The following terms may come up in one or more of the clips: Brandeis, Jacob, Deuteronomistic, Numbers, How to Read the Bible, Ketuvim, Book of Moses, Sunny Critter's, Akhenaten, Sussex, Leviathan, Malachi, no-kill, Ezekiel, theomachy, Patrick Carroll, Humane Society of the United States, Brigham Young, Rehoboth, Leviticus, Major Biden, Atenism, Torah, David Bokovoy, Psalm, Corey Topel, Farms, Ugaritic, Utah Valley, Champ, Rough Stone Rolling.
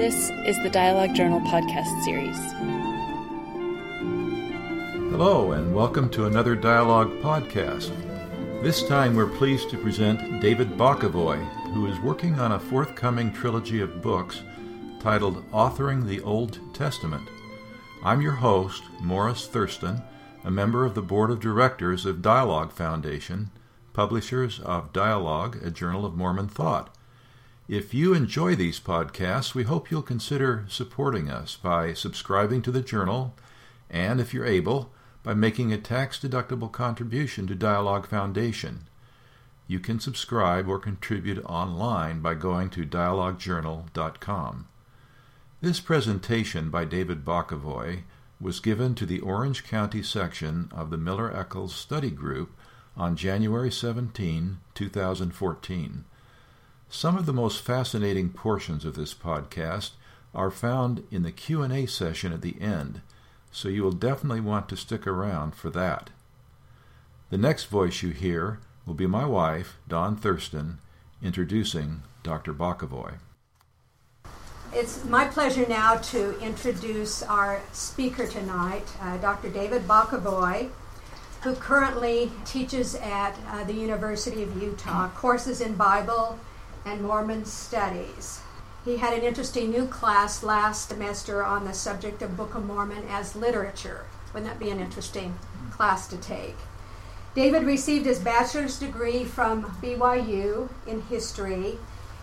This is the Dialogue Journal podcast series. Hello, and welcome to another Dialogue podcast. This time we're pleased to present David Bokovoy, who is working on a forthcoming trilogy of books titled Authoring the Old Testament. I'm your host, Morris Thurston, a member of the Board of Directors of Dialogue Foundation, publishers of Dialogue, a Journal of Mormon Thought. If you enjoy these podcasts, we hope you'll consider supporting us by subscribing to the journal and, if you're able, by making a tax-deductible contribution to Dialogue Foundation. You can subscribe or contribute online by going to DialogueJournal.com. This presentation by David Bokovoy was given to the Orange County section of the Miller-Eccles Study Group on January 17, 2014. Some of the most fascinating portions of this podcast are found in the Q&A session at the end, so you will definitely want to stick around for that. The next voice you hear will be my wife, Dawn Thurston, introducing Dr. Bokovoy. It's my pleasure now to introduce our speaker tonight, Dr. David Bokovoy, who currently teaches at the University of Utah, courses in Bible and Mormon Studies. He had an interesting new class last semester on the subject of Book of Mormon as literature. Wouldn't that be an interesting class to take? David received his bachelor's degree from BYU in history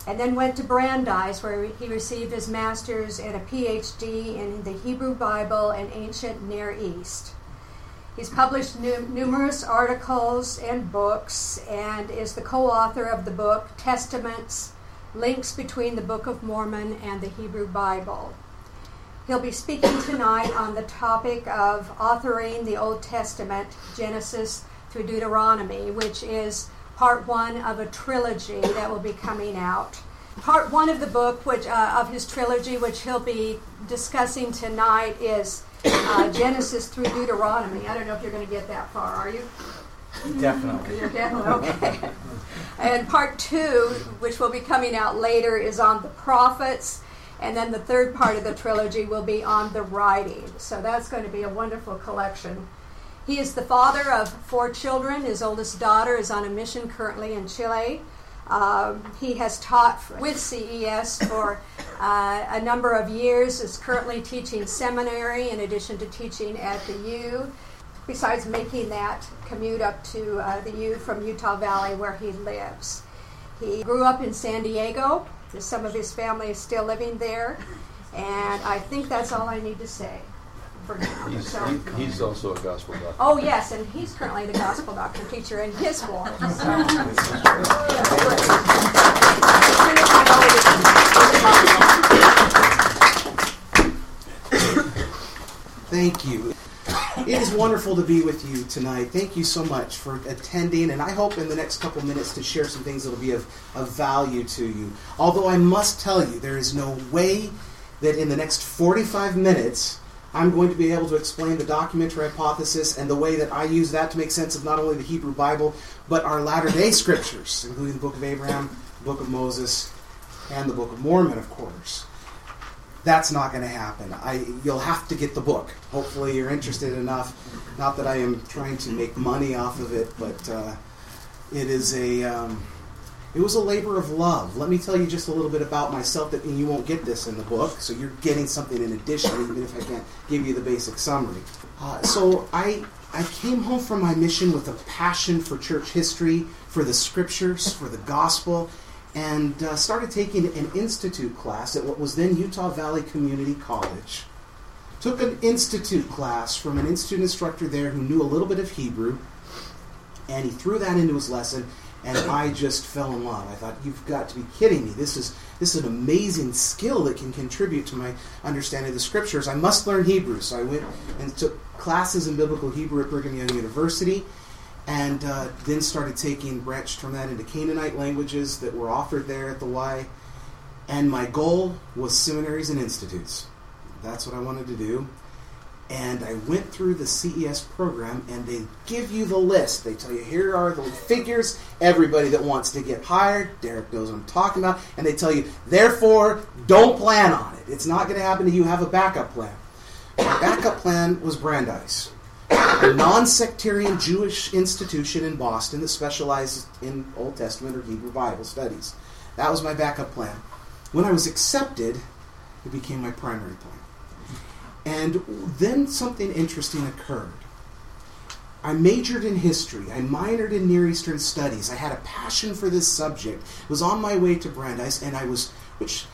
and then went to Brandeis, where he received his master's and a PhD in the Hebrew Bible and ancient Near East. He's published numerous articles and books and is the co-author of the book Testaments, Links Between the Book of Mormon and the Hebrew Bible. He'll be speaking tonight on the topic of authoring the Old Testament, Genesis through Deuteronomy, which is part one of a trilogy that will be coming out. Part one of the book, which of his trilogy, which he'll be discussing tonight, is Genesis through Deuteronomy. I don't know if you're going to get that far, are you? Definitely. You're definitely okay. And part two, which will be coming out later, is on the prophets. And then the third part of the trilogy will be on the writing. So that's going to be a wonderful collection. He is the father of four children. His oldest daughter is on a mission currently in Chile. He has taught with CES for a number of years, is currently teaching seminary in addition to teaching at the U, besides making that commute up to the U from Utah Valley where he lives. He grew up in San Diego. Some of his family is still living there, and I think that's all I need to say. He's also a gospel doctor. Oh, yes, and he's currently the gospel doctor teacher in his ward. So. Thank you. It is wonderful to be with you tonight. Thank you so much for attending, and I hope in the next couple minutes to share some things that will be of value to you. Although I must tell you, there is no way that in the next 45 minutes... I'm going to be able to explain the documentary hypothesis and the way that I use that to make sense of not only the Hebrew Bible, but our latter-day scriptures, including the Book of Abraham, the Book of Moses, and the Book of Mormon, of course. That's not going to happen. You'll have to get the book. Hopefully you're interested enough. Not that I am trying to make money off of it, but it was a labor of love. Let me tell you just a little bit about myself, that you won't get this in the book, so you're getting something in addition, even if I can't give you the basic summary. So I came home from my mission with a passion for church history, for the scriptures, for the gospel, and started taking an institute class at what was then Utah Valley Community College. Took an institute class from an institute instructor there who knew a little bit of Hebrew, and he threw that into his lesson. And I just fell in love. I thought, you've got to be kidding me. This is an amazing skill that can contribute to my understanding of the scriptures. I must learn Hebrew. So I went and took classes in biblical Hebrew at Brigham Young University, and then started taking, branched from that into Canaanite languages that were offered there at the Y. And my goal was seminaries and institutes. That's what I wanted to do. And I went through the CES program, and they give you the list. They tell you, here are the figures, everybody that wants to get hired. Derek knows what I'm talking about. And they tell you, therefore, don't plan on it. It's not going to happen to you. Have a backup plan. My backup plan was Brandeis, a non-sectarian Jewish institution in Boston that specialized in Old Testament or Hebrew Bible studies. That was my backup plan. When I was accepted, it became my primary plan. And then something interesting occurred. I majored in history. I minored in Near Eastern studies. I had a passion for this subject. I was on my way to Brandeis, and I was, which,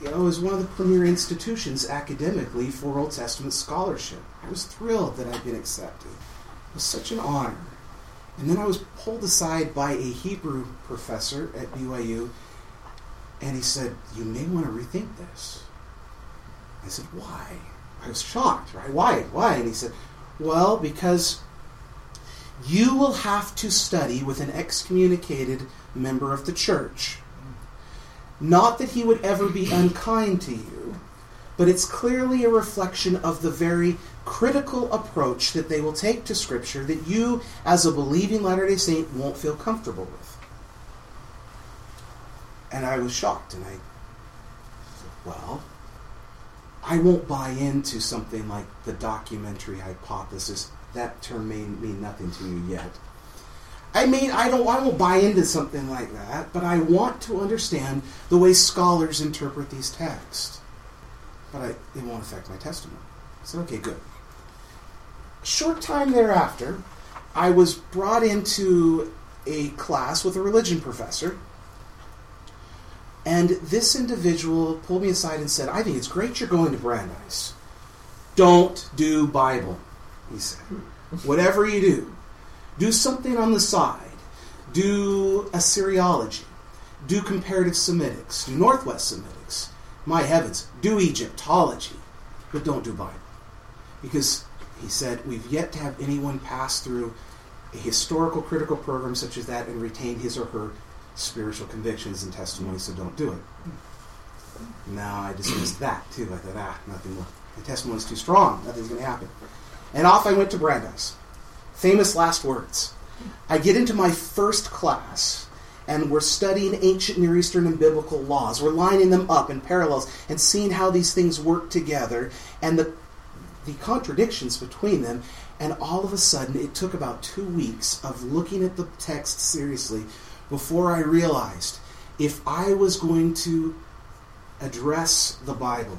you know, is one of the premier institutions academically for Old Testament scholarship. I was thrilled that I'd been accepted. It was such an honor. And then I was pulled aside by a Hebrew professor at BYU, and he said, "You may want to rethink this." I said, "Why?" I was shocked, right? Why? And he said, well, because you will have to study with an excommunicated member of the church. Not that he would ever be unkind to you, but it's clearly a reflection of the very critical approach that they will take to Scripture that you, as a believing Latter-day Saint, won't feel comfortable with. And I was shocked, and I said, well, I won't buy into something like the documentary hypothesis. That term may mean nothing to you yet. I mean, I won't buy into something like that, but I want to understand the way scholars interpret these texts. But it won't affect my testimony. I said, okay, good. A short time thereafter, I was brought into a class with a religion professor. And this individual pulled me aside and said, I think it's great you're going to Brandeis. Don't do Bible, he said. Whatever you do, do something on the side. Do Assyriology. Do comparative Semitics. Do Northwest Semitics. My heavens, do Egyptology. But don't do Bible. Because, he said, we've yet to have anyone pass through a historical critical program such as that and retain his or her spiritual convictions and testimony, so don't do it. Now I dismissed that too. I thought, nothing more. The testimony's too strong. Nothing's going to happen. And off I went to Brandeis. Famous last words. I get into my first class, and we're studying ancient Near Eastern and biblical laws. We're lining them up in parallels and seeing how these things work together and the contradictions between them. And all of a sudden, it took about 2 weeks of looking at the text seriously before I realized if I was going to address the Bible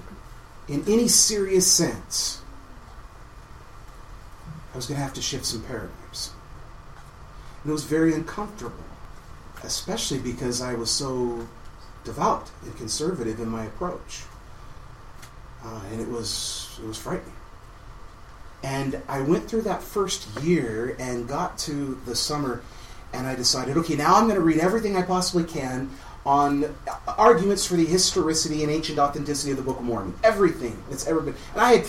in any serious sense, I was going to have to shift some paradigms. And it was very uncomfortable, especially because I was so devout and conservative in my approach. And it was frightening. And I went through that first year and got to the summer. And I decided, okay, now I'm going to read everything I possibly can on arguments for the historicity and ancient authenticity of the Book of Mormon. Everything that's ever been. And I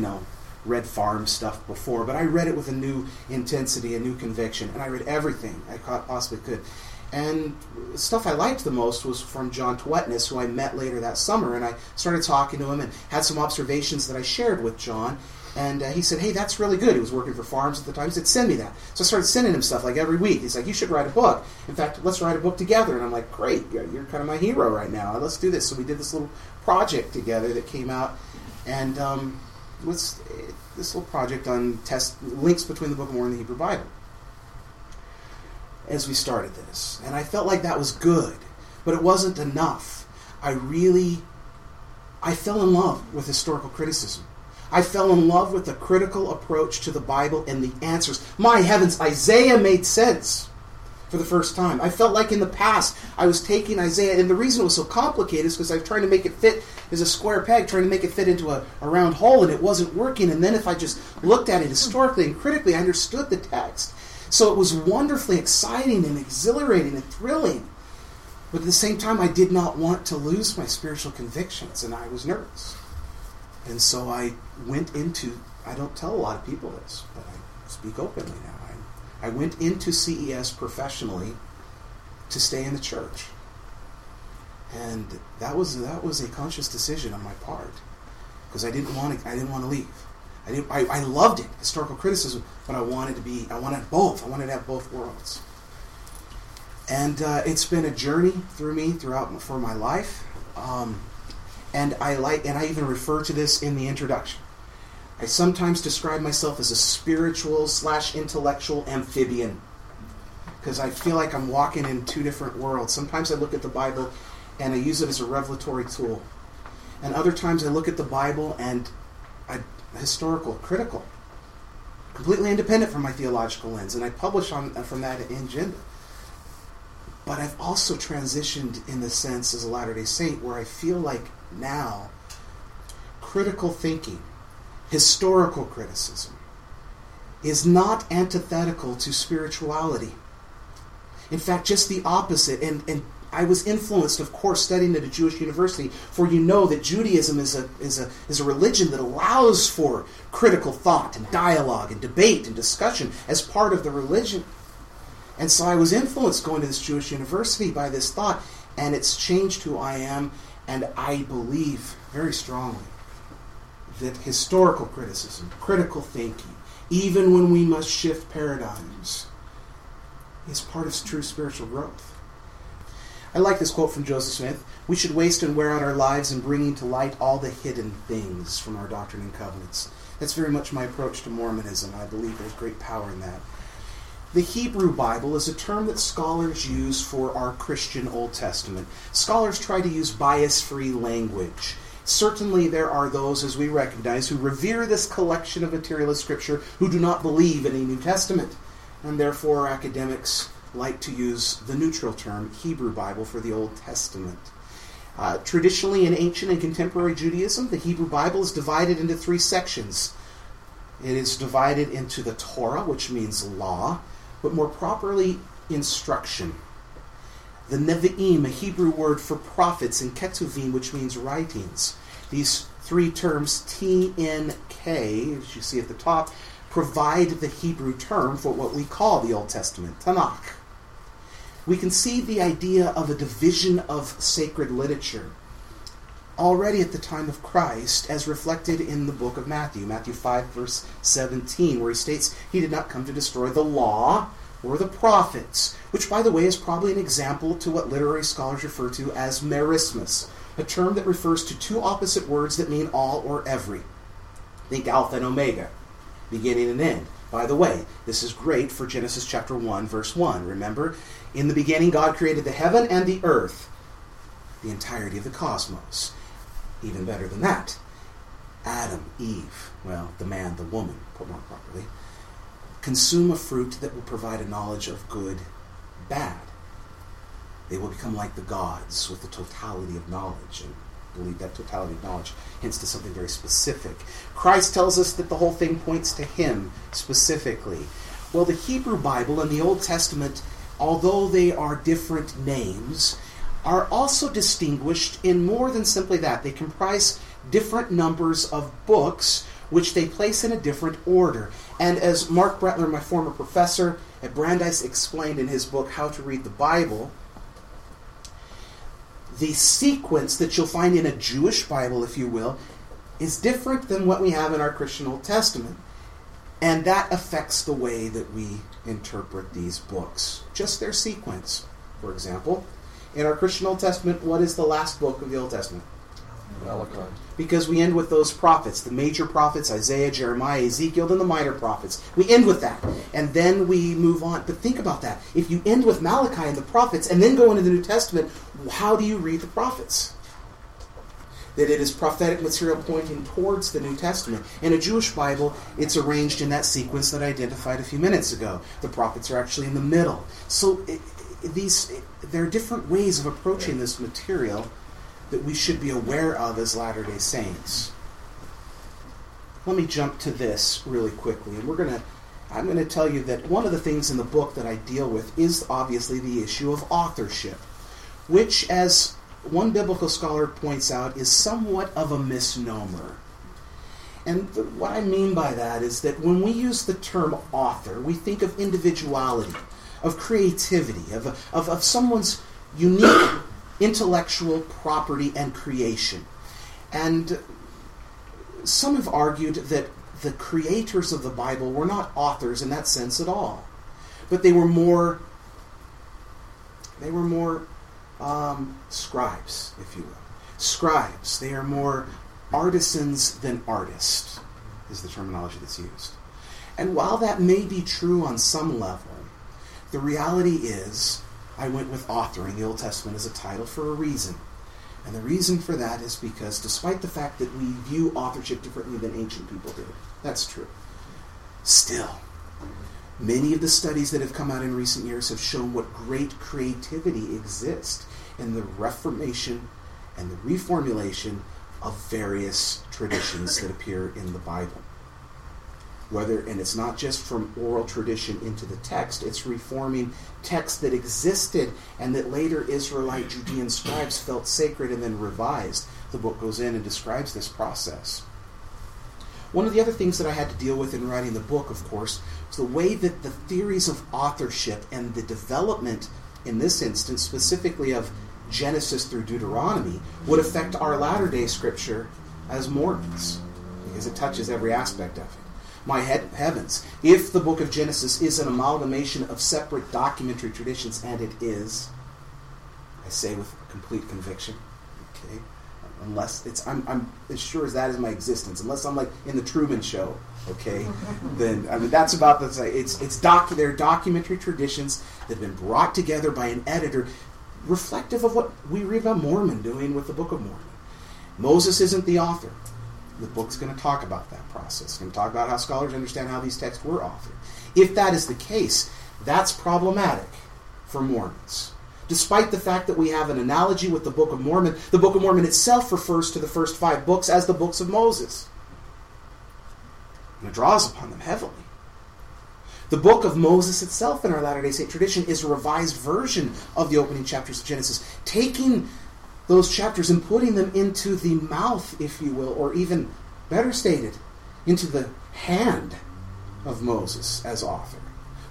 had read farm stuff before, but I read it with a new intensity, a new conviction. And I read everything I possibly could. And the stuff I liked the most was from John Twetness, who I met later that summer. And I started talking to him and had some observations that I shared with John. And he said, hey, that's really good. He was working for farms at the time. He said, send me that. So I started sending him stuff like every week. He's like, you should write a book. In fact, let's write a book together. And I'm like, great, you're kind of my hero right now. Let's do this. So we did this little project together that came out. And this little project on links between the Book of Mormon and the Hebrew Bible as we started this. And I felt like that was good, but it wasn't enough. I fell in love with historical criticism. I fell in love with the critical approach to the Bible and the answers. My heavens, Isaiah made sense for the first time. I felt like in the past I was taking Isaiah, and the reason it was so complicated is because I was trying to make it fit as a square peg, trying to make it fit into a round hole, and it wasn't working. And then if I just looked at it historically and critically, I understood the text. So it was wonderfully exciting and exhilarating and thrilling. But at the same time, I did not want to lose my spiritual convictions, and I was nervous. And so I went into, I don't tell a lot of people this, but I speak openly now. I went into CES professionally to stay in the church. And that was a conscious decision on my part because I didn't want to leave. I loved it, historical criticism, but I wanted both. I wanted to have both worlds. And it's been a journey through me throughout for my life. And I even refer to this in the introduction. I sometimes describe myself as a spiritual/intellectual amphibian, because I feel like I'm walking in two different worlds. Sometimes I look at the Bible and I use it as a revelatory tool. And other times I look at the Bible and I'm historical, critical, completely independent from my theological lens, and I publish from that agenda. But I've also transitioned in the sense as a Latter-day Saint where I feel like now critical thinking, historical criticism, is not antithetical to spirituality. In fact, just the opposite. And I was influenced, of course, studying at a Jewish university, for you know that Judaism is a religion that allows for critical thought and dialogue and debate and discussion as part of the religion. And so I was influenced going to this Jewish university by this thought, and it's changed who I am, and I believe very strongly that historical criticism, critical thinking, even when we must shift paradigms, is part of true spiritual growth. I like this quote from Joseph Smith. We should waste and wear out our lives in bringing to light all the hidden things from our Doctrine and Covenants. That's very much my approach to Mormonism. I believe there's great power in that. The Hebrew Bible is a term that scholars use for our Christian Old Testament. Scholars try to use bias-free language. Certainly there are those, as we recognize, who revere this collection of materialist scripture who do not believe in a New Testament, and therefore academics like to use the neutral term Hebrew Bible for the Old Testament. Traditionally in ancient and contemporary Judaism, the Hebrew Bible is divided into three sections. It is divided into the Torah, which means law, but more properly, instruction. The Nevi'im, a Hebrew word for prophets, and Ketuvim, which means writings. These three terms, T, N, K, as you see at the top, provide the Hebrew term for what we call the Old Testament, Tanakh. We can see the idea of a division of sacred literature already at the time of Christ as reflected in the book of Matthew, Matthew 5, verse 17, where he states he did not come to destroy the law or the prophets, which, by the way, is probably an example to what literary scholars refer to as merismus, a term that refers to two opposite words that mean all or every. Think Alpha and Omega. Beginning and end. By the way, this is great for Genesis chapter 1, verse 1. Remember, in the beginning God created the heaven and the earth, the entirety of the cosmos. Even better than that, Adam, Eve, well, the man, the woman, put more properly, consume a fruit that will provide a knowledge of good, bad. They will become like the gods with the totality of knowledge, and believe that totality of knowledge hints to something very specific. Christ tells us that the whole thing points to him specifically. Well, the Hebrew Bible and the Old Testament, although they are different names, are also distinguished in more than simply that. They comprise different numbers of books, which they place in a different order. And as Mark Brettler, my former professor at Brandeis, explained in his book, How to Read the Bible, the sequence that you'll find in a Jewish Bible, if you will, is different than what we have in our Christian Old Testament. And that affects the way that we interpret these books, just their sequence. For example, in our Christian Old Testament, what is the last book of the Old Testament? Malachi. Because we end with those prophets, the major prophets, Isaiah, Jeremiah, Ezekiel, and the minor prophets. We end with that, and then we move on. But think about that. If you end with Malachi and the prophets, and then go into the New Testament, how do you read the prophets? That it is prophetic material pointing towards the New Testament. In a Jewish Bible, it's arranged in that sequence that I identified a few minutes ago. The prophets are actually in the middle. So there are different ways of approaching this material that we should be aware of as Latter-day Saints. Let me jump to this really quickly. And I'm going to tell you that one of the things in the book that I deal with is obviously the issue of authorship, which, as one biblical scholar points out, is somewhat of a misnomer. And what I mean by that is that when we use the term author, we think of individuality, of creativity, of someone's unique intellectual property and creation. And some have argued that the creators of the Bible were not authors in that sense at all, but they were more scribes, if you will. Scribes. They are more artisans than artists, is the terminology that's used. And while that may be true on some level, the reality is I went with author in the Old Testament as a title for a reason. And the reason for that is because despite the fact that we view authorship differently than ancient people did, that's true. Still, many of the studies that have come out in recent years have shown what great creativity exists in the reformation and the reformulation of various traditions that appear in the Bible. And it's not just from oral tradition into the text, it's reforming text that existed and that later Israelite Judean scribes felt sacred and then revised. The book goes in and describes this process. One of the other things that I had to deal with in writing the book, of course, was the way that the theories of authorship and the development, in this instance, specifically of Genesis through Deuteronomy, would affect our latter-day scripture as Mormons, because it touches every aspect of it. My heavens, if the book of Genesis is an amalgamation of separate documentary traditions, and it is, I say with complete conviction, okay, unless it's, I'm as sure as that is my existence, unless I'm like in the Truman Show, okay, then, I mean, that's about the, there are documentary traditions that have been brought together by an editor reflective of what we read about Mormon doing with the Book of Mormon. Moses isn't the author. The book's going to talk about that process. It's going to talk about how scholars understand how these texts were authored. If that is the case, that's problematic for Mormons. Despite the fact that we have an analogy with the Book of Mormon, the Book of Mormon itself refers to the first 5 books as the books of Moses. And it draws upon them heavily. The Book of Moses itself in our Latter-day Saint tradition is a revised version of the opening chapters of Genesis, taking those chapters and putting them into the mouth, if you will, or even better stated, into the hand of Moses as author.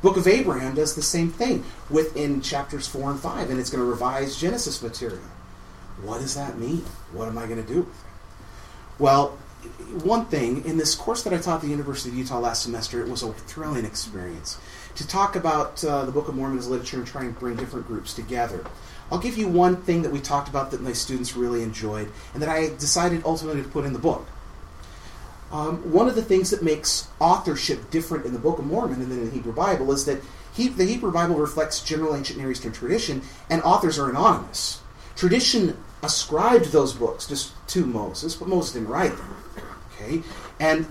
Book of Abraham does the same thing within chapters 4 and 5, and it's going to revise Genesis material. What does that mean? What am I going to do with it? Well, one thing, in this course that I taught at the University of Utah last semester, it was a thrilling experience to talk about the Book of Mormon as literature and trying to bring different groups together. I'll give you one thing that we talked about that my students really enjoyed and that I decided ultimately to put in the book. One of the things that makes authorship different in the Book of Mormon and then in the Hebrew Bible is that the Hebrew Bible reflects general ancient Near Eastern tradition, and authors are anonymous. Tradition ascribed those books just to Moses, but Moses didn't write them. Okay? And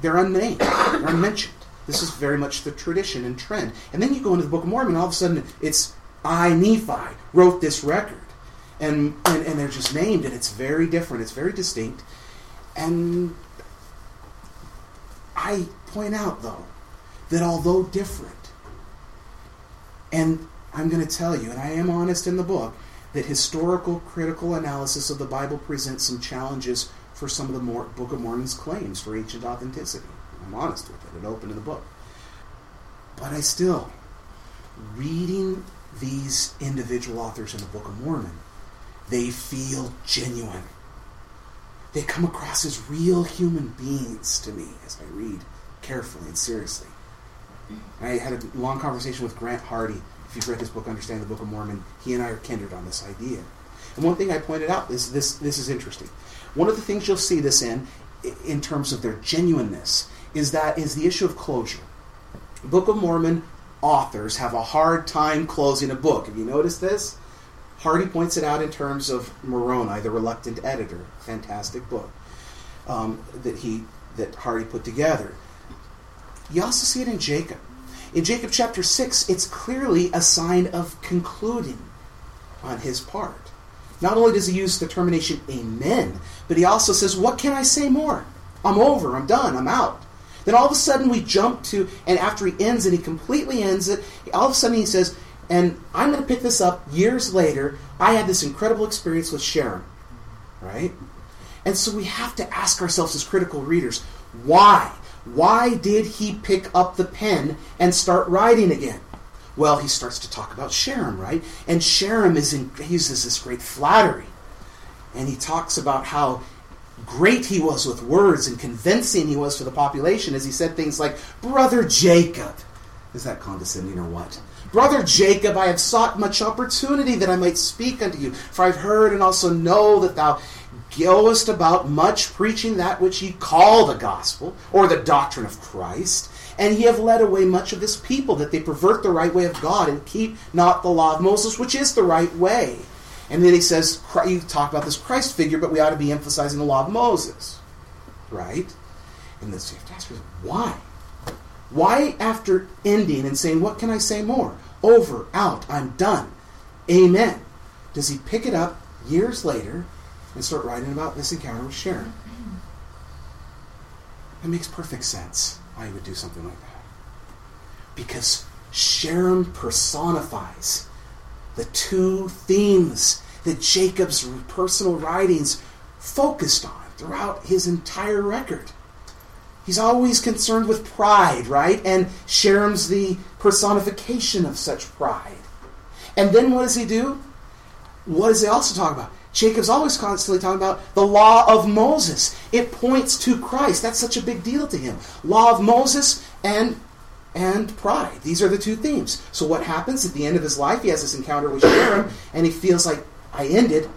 they're unnamed, they're unmentioned. This is very much the tradition and trend. And then you go into the Book of Mormon, and all of a sudden it's I, Nephi, wrote this record. And they're just named, and it's very different. It's very distinct. And I point out, though, that although different, and I'm going to tell you, and I am honest in the book, that historical critical analysis of the Bible presents some challenges for some of the Book of Mormon's claims for ancient authenticity. I'm honest with it. It opened in the book. But I still, reading these individual authors in the Book of Mormon, they feel genuine. They come across as real human beings to me as I read carefully and seriously. I had a long conversation with Grant Hardy. If you've read his book, Understand the Book of Mormon, he and I are kindred on this idea. And one thing I pointed out is this is interesting. One of the things you'll see this in terms of their genuineness, is the issue of closure. Book of Mormon authors have a hard time closing a book. Have you noticed this? Hardy points it out in terms of Moroni, the Reluctant Editor, fantastic book that Hardy put together. You also see it in Jacob. In Jacob chapter 6, it's clearly a sign of concluding on his part. Not only does he use the termination amen, but he also says, what can I say more? I'm over, I'm done, I'm out. Then all of a sudden we jump to, and after he ends it, he completely ends it, all of a sudden he says, and I'm going to pick this up years later, I had this incredible experience with Sherem, right? And so we have to ask ourselves as critical readers, why? Why did he pick up the pen and start writing again? Well, he starts to talk about Sherem, right? And Sherem he uses this great flattery. And he talks about how great he was with words and convincing he was to the population as he said things like, "Brother Jacob," is that condescending or what? "Brother Jacob, I have sought much opportunity that I might speak unto you, for I have heard and also know that thou goest about much preaching that which ye call the gospel, or the doctrine of Christ, and ye have led away much of this people, that they pervert the right way of God, and keep not the law of Moses, which is the right way." And then he says, you talk about this Christ figure, but we ought to be emphasizing the law of Moses, right? And then so you have to ask yourself, why? Why, after ending and saying, what can I say more? Over, out, I'm done. Amen. Does he pick it up years later and start writing about this encounter with Sherem? It makes perfect sense why he would do something like that. Because Sherem personifies the two themes that Jacob's personal writings focused on throughout his entire record. He's always concerned with pride, right? And Sherem's the personification of such pride. And then what does he do? What does he also talk about? Jacob's always constantly talking about the law of Moses. It points to Christ. That's such a big deal to him. Law of Moses and pride. These are the two themes. So what happens at the end of his life? He has this encounter with Sherem, and he feels like, I ended,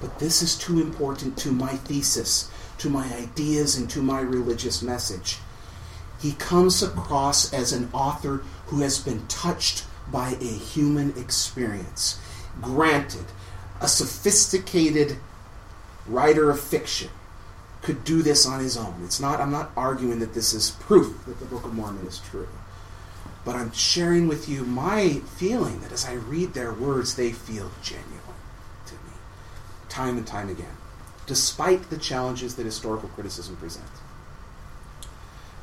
but this is too important to my thesis, to my ideas, and to my religious message. He comes across as an author who has been touched by a human experience. Granted, a sophisticated writer of fiction could do this on his own. I'm not arguing that this is proof that the Book of Mormon is true. But I'm sharing with you my feeling that as I read their words, they feel genuine to me, time and time again, despite the challenges that historical criticism presents.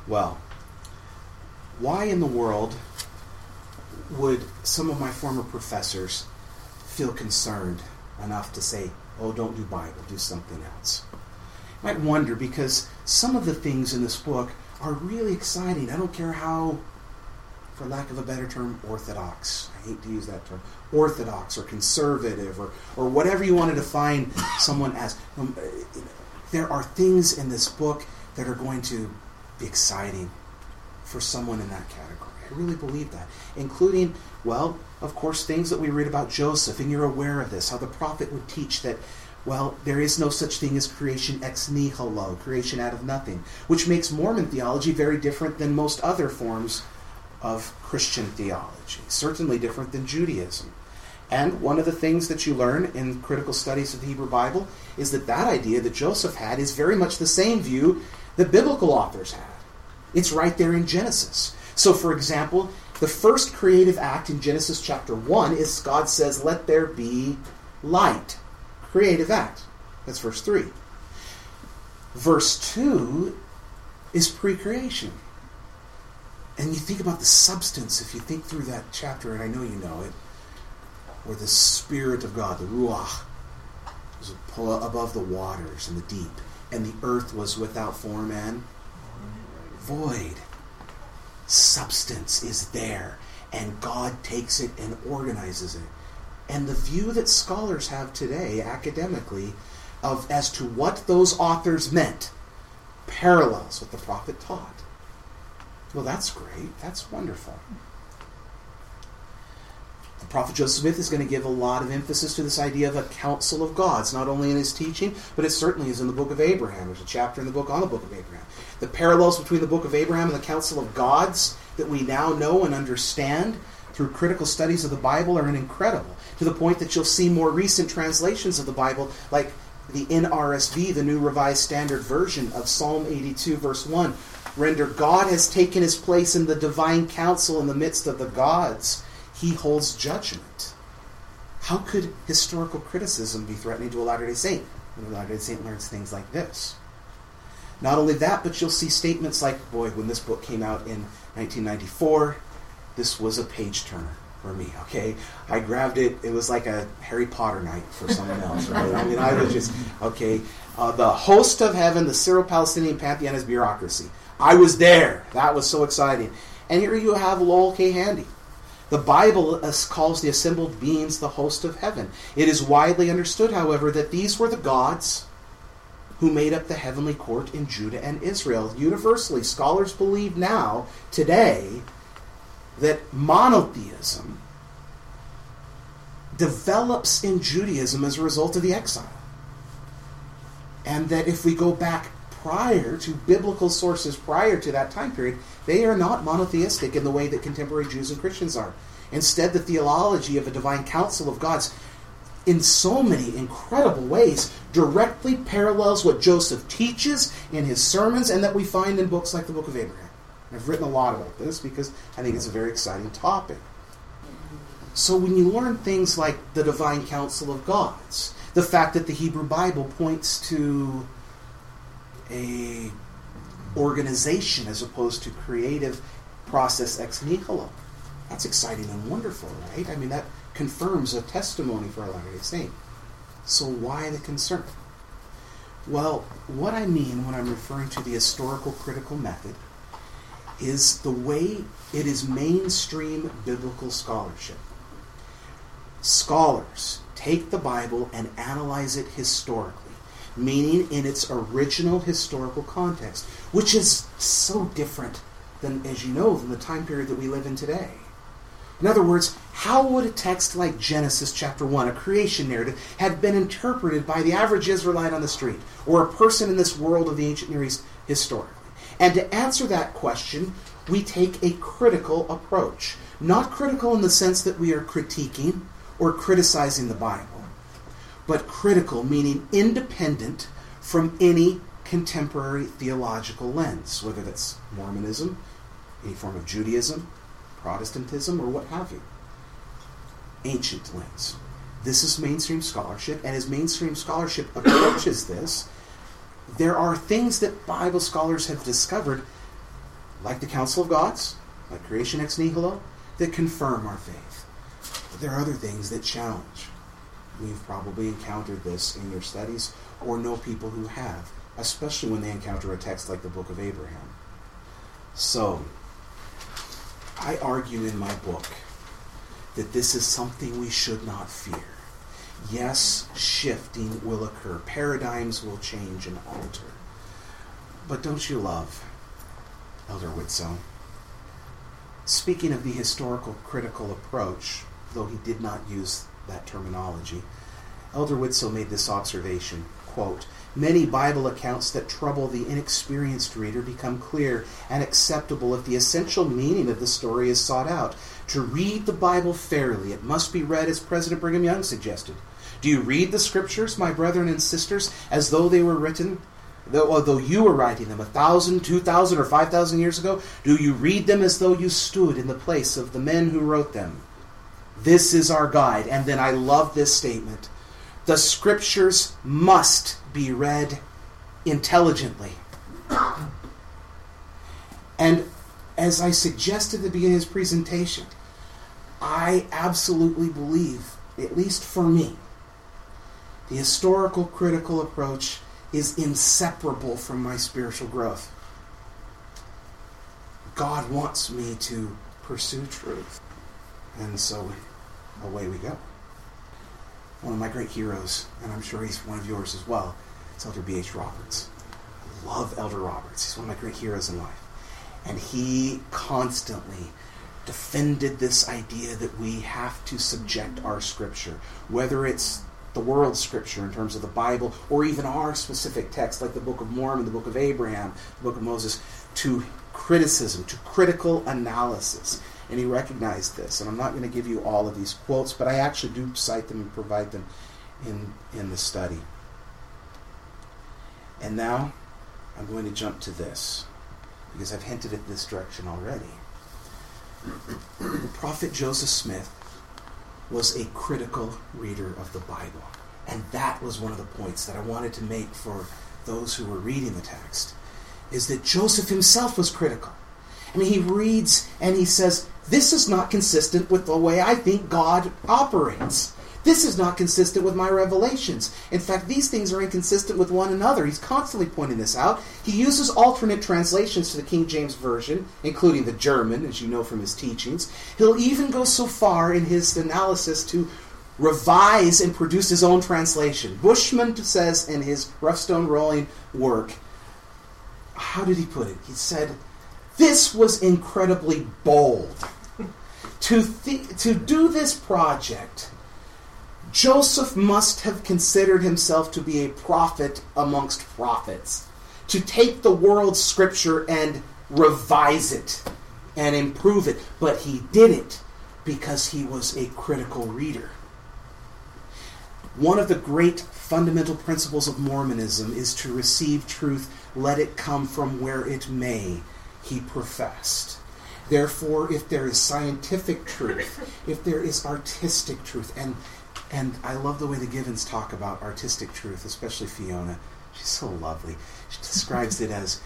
Well, why in the world would some of my former professors feel concerned enough to say, oh, don't do Bible, do something else? You might wonder, because some of the things in this book are really exciting. I don't care how, for lack of a better term, orthodox. I hate to use that term. Orthodox or conservative or whatever you want to define someone as. There are things in this book that are going to be exciting for someone in that category. I really believe that. Including, well, of course, things that we read about Joseph, and you're aware of this, how the prophet would teach that, well, there is no such thing as creation ex nihilo, creation out of nothing, which makes Mormon theology very different than most other forms of Christian theology, certainly different than Judaism. And one of the things that you learn in critical studies of the Hebrew Bible is that idea that Joseph had is very much the same view that biblical authors had. It's right there in Genesis. So, for example, the first creative act in Genesis chapter 1 is God says, "Let there be light." Creative act. That's verse 3. Verse 2 is pre-creation. And you think about the substance, if you think through that chapter, and I know you know it, where the Spirit of God, the Ruach, was above the waters and the deep, and the earth was without form and void. Substance is there, and God takes it and organizes it. And the view that scholars have today, academically, of as to what those authors meant, parallels what the prophet taught. Well, that's great. That's wonderful. The prophet Joseph Smith is going to give a lot of emphasis to this idea of a council of gods, not only in his teaching, but it certainly is in the Book of Abraham. There's a chapter in the book on the Book of Abraham. The parallels between the Book of Abraham and the council of gods that we now know and understand through critical studies of the Bible are incredible, to the point that you'll see more recent translations of the Bible, like the NRSV, the New Revised Standard Version of Psalm 82, verse 1, render, "God has taken his place in the divine council in the midst of the gods. He holds judgment." How could historical criticism be threatening to a Latter-day Saint when a Latter-day Saint learns things like this? Not only that, but you'll see statements like, boy, when this book came out in 1994, this was a page-turner for me, okay? I grabbed it. It was like a Harry Potter night for someone else, right? I mean, I was just, okay. The host of heaven, the Syro-Palestinian pantheon is bureaucracy. I was there. That was so exciting. And here you have Lowell K. Handy. The Bible calls the assembled beings the host of heaven. It is widely understood, however, that these were the gods who made up the heavenly court in Judah and Israel. Universally, scholars believe now, today, that monotheism develops in Judaism as a result of the exile. And that if we go back prior to biblical sources prior to that time period, they are not monotheistic in the way that contemporary Jews and Christians are. Instead, the theology of a divine council of gods in so many incredible ways directly parallels what Joseph teaches in his sermons and that we find in books like the Book of Abraham. And I've written a lot about this because I think it's a very exciting topic. So when you learn things like the divine council of gods, the fact that the Hebrew Bible points to a organization as opposed to creative process ex nihilo, that's exciting and wonderful, right? I mean, that confirms a testimony for a Latter-day Saint. So why the concern? Well, what I mean when I'm referring to the historical critical method is the way it is mainstream biblical scholarship. Scholars take the Bible and analyze it historically, meaning in its original historical context, which is so different than, as you know, than the time period that we live in today. In other words, how would a text like Genesis chapter 1, a creation narrative, have been interpreted by the average Israelite on the street, or a person in this world of the ancient Near East historically? And to answer that question, we take a critical approach. Not critical in the sense that we are critiquing or criticizing the Bible, but critical, meaning independent from any contemporary theological lens, whether that's Mormonism, any form of Judaism, Protestantism, or what have you. Ancient lens. This is mainstream scholarship, and as mainstream scholarship approaches this, there are things that Bible scholars have discovered, like the Council of Gods, like creation ex nihilo, that confirm our faith. But there are other things that challenge. We've probably encountered this in your studies, or know people who have, especially when they encounter a text like the Book of Abraham. So, I argue in my book that this is something we should not fear. Yes, shifting will occur. Paradigms will change and alter. But don't you love Elder Whitsell? Speaking of the historical critical approach, though he did not use that terminology, Elder Whitsell made this observation, quote, "Many Bible accounts that trouble the inexperienced reader become clear and acceptable if the essential meaning of the story is sought out. To read the Bible fairly, it must be read as President Brigham Young suggested. Do you read the Scriptures, my brethren and sisters, as though they were written, though you were writing them 1,000, 2,000, or 5,000 years ago? Do you read them as though you stood in the place of the men who wrote them? This is our guide." And then I love this statement. "The Scriptures must be read intelligently." And as I suggested at the beginning of his presentation, I absolutely believe, at least for me, the historical critical approach is inseparable from my spiritual growth. God wants me to pursue truth. And so away we go. One of my great heroes, and I'm sure he's one of yours as well, is Elder B.H. Roberts. I love Elder Roberts. He's one of my great heroes in life. And he constantly defended this idea that we have to subject our Scripture, whether it's the world's Scripture in terms of the Bible, or even our specific texts like the Book of Mormon, the Book of Abraham, the Book of Moses, to criticism, to critical analysis. And he recognized this. And I'm not going to give you all of these quotes, but I actually do cite them and provide them in the study. And now I'm going to jump to this, because I've hinted at this direction already. The prophet Joseph Smith was a critical reader of the Bible. And that was one of the points that I wanted to make for those who were reading the text, is that Joseph himself was critical. I mean, he reads and he says, "This is not consistent with the way I think God operates. This is not consistent with my revelations. In fact, these things are inconsistent with one another." He's constantly pointing this out. He uses alternate translations to the King James Version, including the German, as you know from his teachings. He'll even go so far in his analysis to revise and produce his own translation. Bushman says in his rough stone rolling work, how did he put it? He said, this was incredibly bold. To do this project, Joseph must have considered himself to be a prophet amongst prophets, to take the world's scripture and revise it and improve it. But he did it because he was a critical reader. One of the great fundamental principles of Mormonism is to receive truth, let it come from where it may, he professed. Therefore, if there is scientific truth, if there is artistic truth, and I love the way the Givens talk about artistic truth, especially Fiona. She's so lovely. She describes it as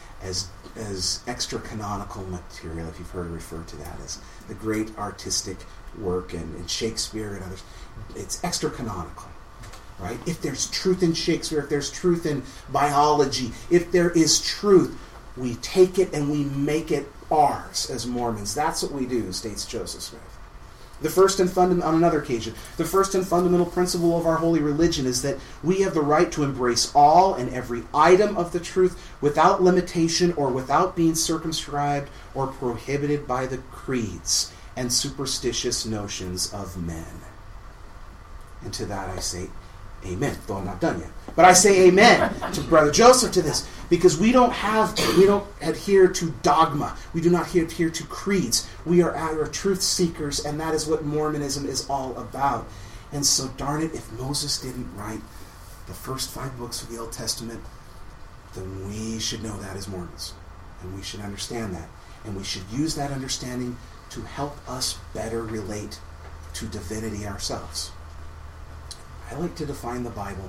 extra-canonical material, if you've heard referred to that as the great artistic work, and Shakespeare and others. It's extra-canonical, right? If there's truth in Shakespeare, if there's truth in biology, if there is truth, we take it and we make it ours as Mormons. That's what we do, states Joseph Smith. The first and fundamental principle of our holy religion is that we have the right to embrace all and every item of the truth without limitation or without being circumscribed or prohibited by the creeds and superstitious notions of men. And to that I say amen, though I'm not done yet. But I say amen to Brother Joseph to this, because we don't adhere to dogma. We do not adhere to creeds. We are our truth seekers, and that is what Mormonism is all about. And so, darn it, if Moses didn't write the first 5 books of the Old Testament, then we should know that as Mormons. And we should understand that. And we should use that understanding to help us better relate to divinity ourselves. I like to define the Bible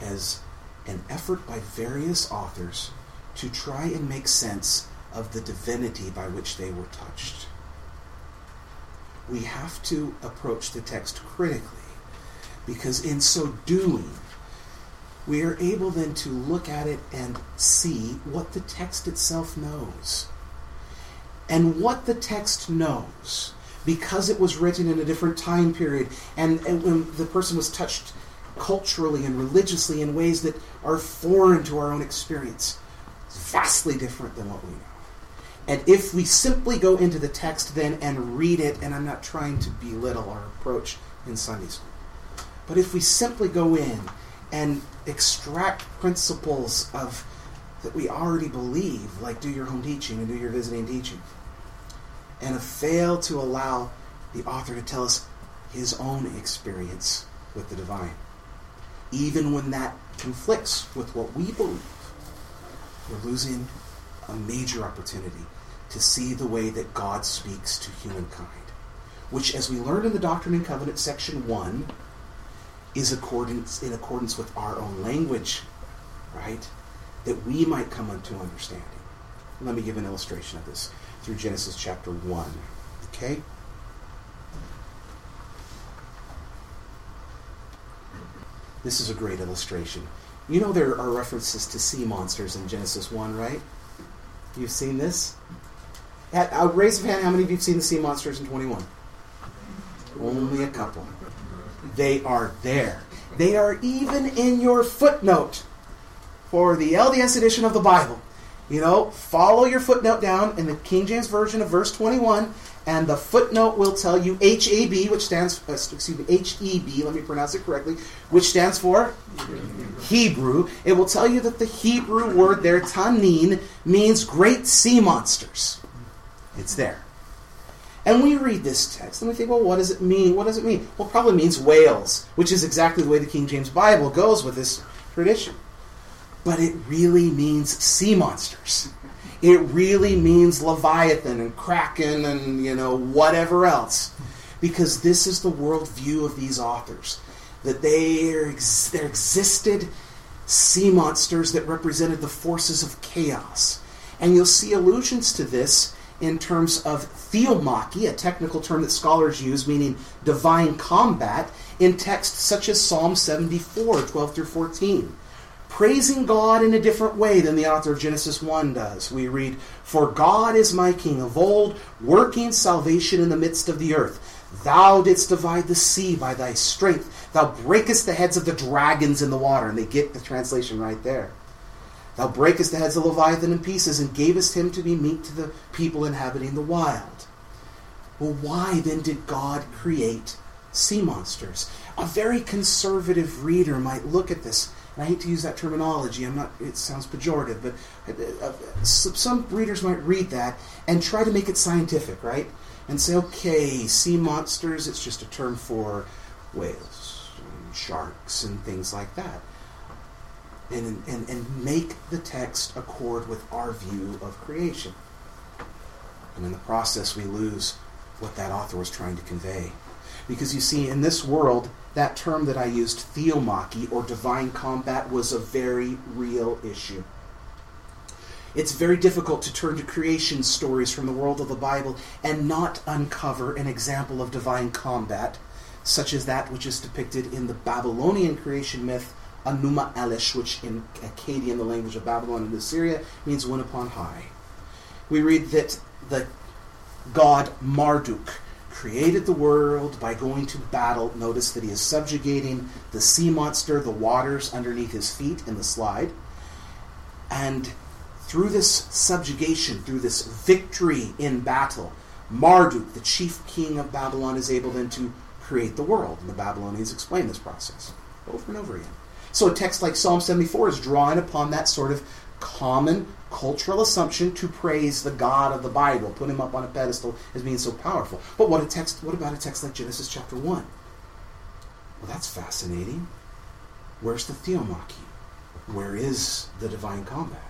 as an effort by various authors to try and make sense of the divinity by which they were touched. We have to approach the text critically, because in so doing, we are able then to look at it and see what the text itself knows. And what the text knows, because it was written in a different time period, and when the person was touched culturally and religiously in ways that are foreign to our own experience, it's vastly different than what we know. And if we simply go into the text then and read it, and I'm not trying to belittle our approach in Sunday school, but if we simply go in and extract principles of that we already believe, like do your home teaching and do your visiting teaching, and fail to allow the author to tell us his own experience with the divine, even when that conflicts with what we believe, we're losing a major opportunity to see the way that God speaks to humankind, which, as we learned in the Doctrine and Covenants section 1, is in accordance with our own language, right? That we might come unto understanding. Let me give an illustration of this through Genesis chapter 1, okay? This is a great illustration. You know there are references to sea monsters in Genesis 1, right? You've seen this? I'll raise a hand, how many of you have seen the sea monsters in 21? Only a couple. They are there. They are even in your footnote for the LDS edition of the Bible. You know, follow your footnote down in the King James Version of verse 21, and the footnote will tell you H-A-B, which stands for, H-E-B, let me pronounce it correctly, which stands for Hebrew. It will tell you that the Hebrew word there, tanin, means great sea monsters. It's there. And we read this text, and we think, well, what does it mean? What does it mean? Well, it probably means whales, which is exactly the way the King James Bible goes with this tradition. But it really means sea monsters. It really means Leviathan and Kraken and, you know, whatever else. Because this is the worldview of these authors. That there existed sea monsters that represented the forces of chaos. And you'll see allusions to this in terms of theomachy, a technical term that scholars use, meaning divine combat, in texts such as Psalm 74, 12 through 14. Praising God in a different way than the author of Genesis 1 does. We read, "For God is my king of old, working salvation in the midst of the earth. Thou didst divide the sea by thy strength. Thou breakest the heads of the dragons in the water. And they get the translation right there. Thou breakest the heads of Leviathan in pieces and gavest him to be meat to the people inhabiting the wild. Well, why then did God create sea monsters? A very conservative reader might look at this, and I hate to use that terminology, it sounds pejorative, but some readers might read that and try to make it scientific, right? And say, okay, sea monsters, it's just a term for whales and sharks and things like that. And make the text accord with our view of creation. And in the process, we lose what that author was trying to convey. Because you see, in this world, that term that I used, theomachy, or divine combat, was a very real issue. It's very difficult to turn to creation stories from the world of the Bible and not uncover an example of divine combat, such as that which is depicted in the Babylonian creation myth, Enuma Elish, which in Akkadian, the language of Babylon and Assyria, means one upon high. We read that the god Marduk created the world by going to battle. Notice that he is subjugating the sea monster, the waters underneath his feet in the slide. And through this subjugation, through this victory in battle, Marduk, the chief king of Babylon, is able then to create the world. And the Babylonians explain this process over and over again. So a text like Psalm 74 is drawing upon that sort of common cultural assumption to praise the God of the Bible, put him up on a pedestal as being so powerful. But what about a text like Genesis chapter 1? Well, that's fascinating. Where's the theomachy? Where is the divine combat?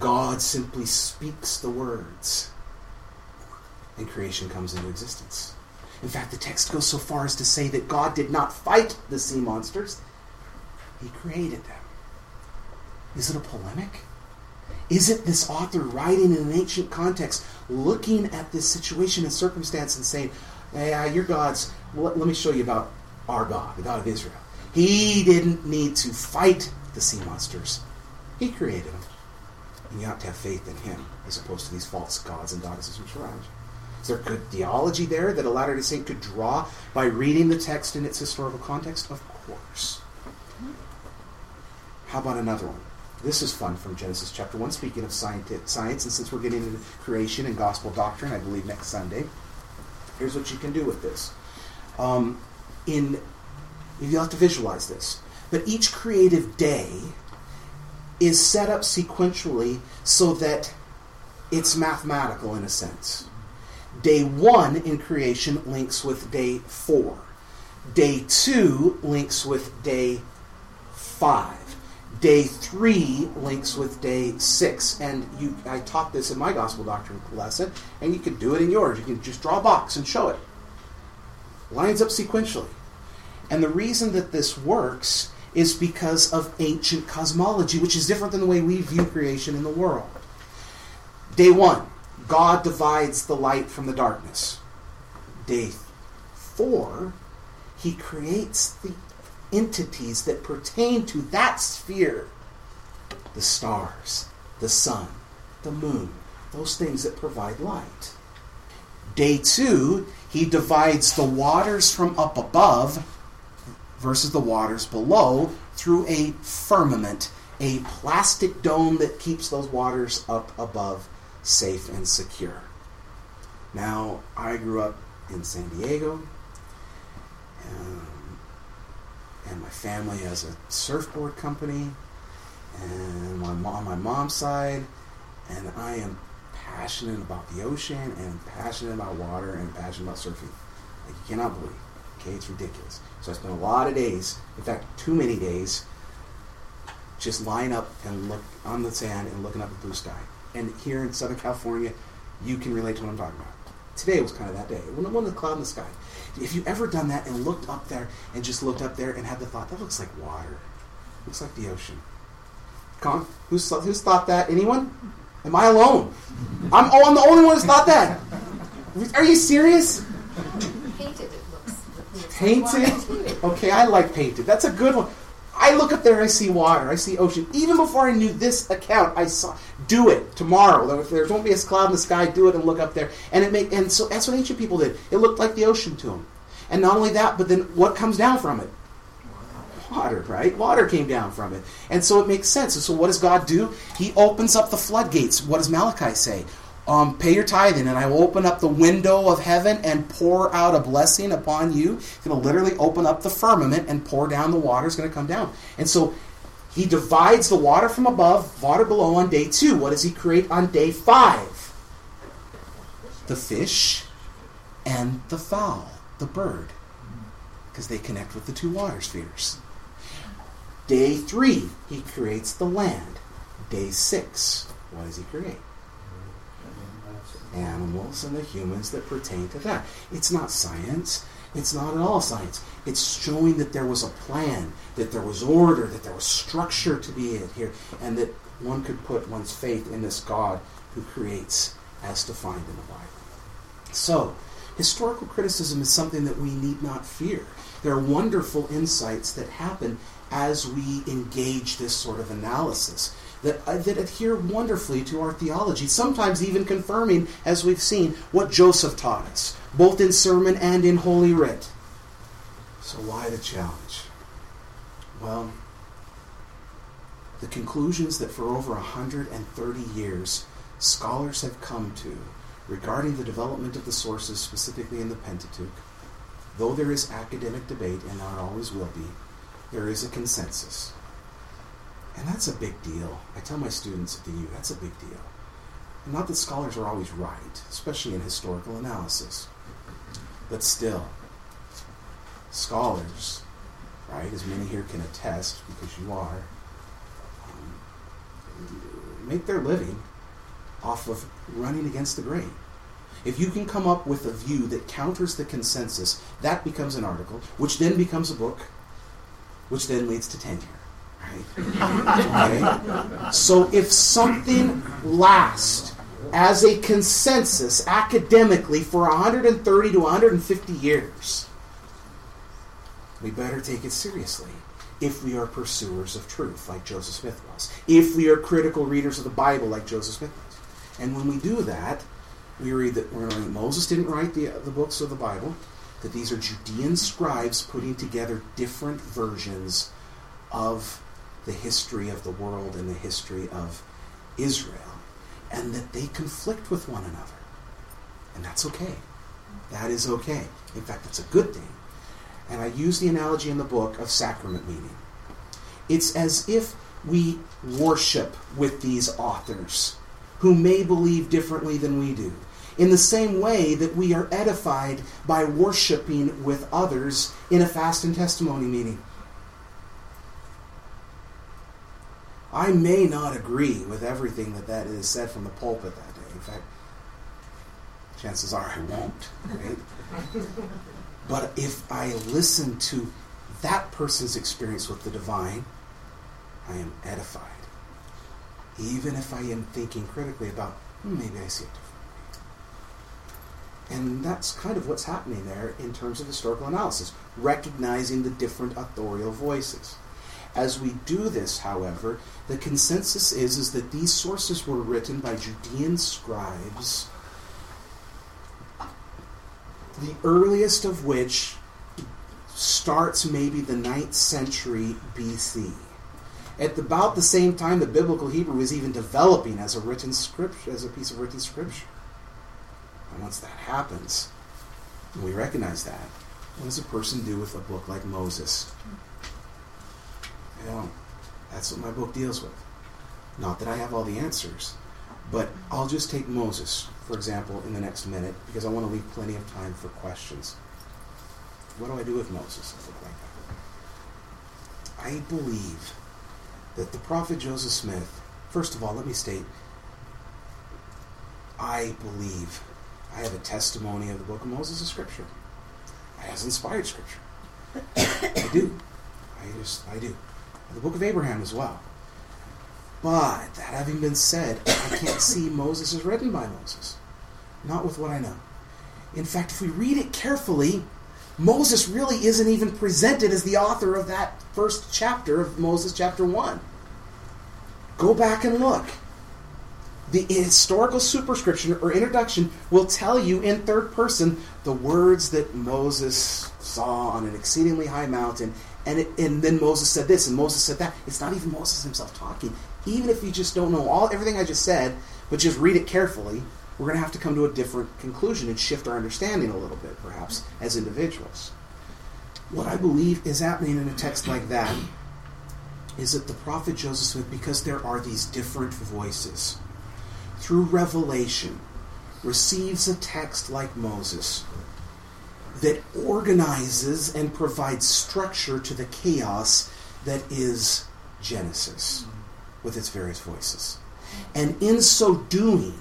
God simply speaks the words, and creation comes into existence. In fact, the text goes so far as to say that God did not fight the sea monsters. He created them. Is it a polemic? Is it this author writing in an ancient context, looking at this situation and circumstance and saying, yeah, your gods, let me show you about our God, the God of Israel. He didn't need to fight the sea monsters. He created them. And you ought to have faith in him, as opposed to these false gods and goddesses which surround you. Is there good theology there that a Latter-day Saint could draw by reading the text in its historical context? Of course. How about another one? This is fun from Genesis chapter 1, speaking of science, and since we're getting into creation and gospel doctrine, I believe next Sunday, here's what you can do with this. You'll have to visualize this. But each creative day is set up sequentially so that it's mathematical in a sense. Day 1 in creation links with day 4. Day 2 links with day 5. Day 3 links with day 6. And I taught this in my gospel doctrine lesson, and you can do it in yours. You can just draw a box and show it. Lines up sequentially. And the reason that this works is because of ancient cosmology, which is different than the way we view creation in the world. Day 1, God divides the light from the darkness. Day 4, he creates the entities that pertain to that sphere. The stars, the sun, the moon, those things that provide light. Day 2, he divides the waters from up above versus the waters below through a firmament, a plastic dome that keeps those waters up above safe and secure. Now, I grew up in San Diego, and my family has a surfboard company, and my mom on my mom's side, and I am passionate about the ocean, and passionate about water, and passionate about surfing. Like, you cannot believe. Okay, it's ridiculous. So I spent a lot of days, in fact, too many days, just lying up and look on the sand and looking up at the blue sky. And here in Southern California, you can relate to what I'm talking about. Today was kind of that day. It wasn't a cloud in the sky. If you've ever done that and looked up there and just looked up there and had the thought, that looks like water. Looks like the ocean. Con? Who's thought that? Anyone? Am I alone? I'm the only one who's thought that. Are you serious? Painted? Okay, I like painted. That's a good one. I look up there and I see water, I see ocean. Even before I knew this account, I saw, do it tomorrow. If there won't be a cloud in the sky, do it and look up there. And so that's what ancient people did. It looked like the ocean to them. And not only that, but then what comes down from it? Water, right? Water came down from it. And so it makes sense. And so what does God do? He opens up the floodgates. What does Malachi say? Pay your tithing, and I will open up the window of heaven and pour out a blessing upon you. It's going to literally open up the firmament and pour down the water. It's going to come down. And so he divides the water from above, water below on day 2. What does he create on day 5? The fish and the fowl, the bird, because they connect with the two water spheres. Day 3, he creates the land. Day 6, what does he create? Animals and the humans that pertain to that. It's not science. It's not at all science. It's showing that there was a plan, that there was order, that there was structure to be adhered, and that one could put one's faith in this God who creates as defined in the Bible. So, historical criticism is something that we need not fear. There are wonderful insights that happen as we engage this sort of analysis that adhere wonderfully to our theology, sometimes even confirming, as we've seen, what Joseph taught us, both in sermon and in Holy Writ. So why the challenge? Well, the conclusions that for over 130 years scholars have come to regarding the development of the sources, specifically in the Pentateuch, though there is academic debate, and there always will be, there is a consensus. And that's a big deal. I tell my students at the U, that's a big deal. And not that scholars are always right, especially in historical analysis. But still, scholars, right, as many here can attest, because you are, make their living off of running against the grain. If you can come up with a view that counters the consensus, that becomes an article, which then becomes a book, which then leads to tenure. Right? So if something lasts as a consensus academically for 130 to 150 years, we better take it seriously if we are pursuers of truth like Joseph Smith was, if we are critical readers of the Bible like Joseph Smith was. And when we do that, we read that Moses didn't write the books of the Bible, that these are Judean scribes putting together different versions of the history of the world and the history of Israel, and that they conflict with one another. And that's okay. That is okay. In fact, it's a good thing. And I use the analogy in the book of sacrament meeting. It's as if we worship with these authors who may believe differently than we do, in the same way that we are edified by worshiping with others in a fast and testimony meeting. I may not agree with everything that is said from the pulpit that day. In fact, chances are I won't. Right? But if I listen to that person's experience with the divine, I am edified. Even if I am thinking critically about, maybe I see it differently. And that's kind of what's happening there in terms of historical analysis, recognizing the different authorial voices. As we do this, however, the consensus is that these sources were written by Judean scribes, the earliest of which starts maybe the 9th century BC. At about the same time the biblical Hebrew was even developing as a written scripture, as a piece of written scripture. And once that happens, and we recognize that, what does a person do with a book like Moses? That's what my book deals with. Not that I have all the answers, but I'll just take Moses, for example, in the next minute, because I want to leave plenty of time for questions. What do I do with Moses? I believe that the prophet Joseph Smith, first of all, let me state, I believe I have a testimony of the book of Moses as Scripture. It has inspired Scripture. I do. The book of Abraham as well. But, that having been said, I can't see Moses as written by Moses. Not with what I know. In fact, if we read it carefully, Moses really isn't even presented as the author of that first chapter of Moses, chapter 1. Go back and look. The historical superscription or introduction will tell you in third person the words that Moses saw on an exceedingly high mountain. And then Moses said this, and Moses said that. It's not even Moses himself talking. Even if you just don't know everything I just said, but just read it carefully, we're going to have to come to a different conclusion and shift our understanding a little bit, perhaps, as individuals. What I believe is happening in a text like that is that the prophet Joseph Smith, because there are these different voices, through revelation, receives a text like Moses that organizes and provides structure to the chaos that is Genesis, with its various voices. And in so doing,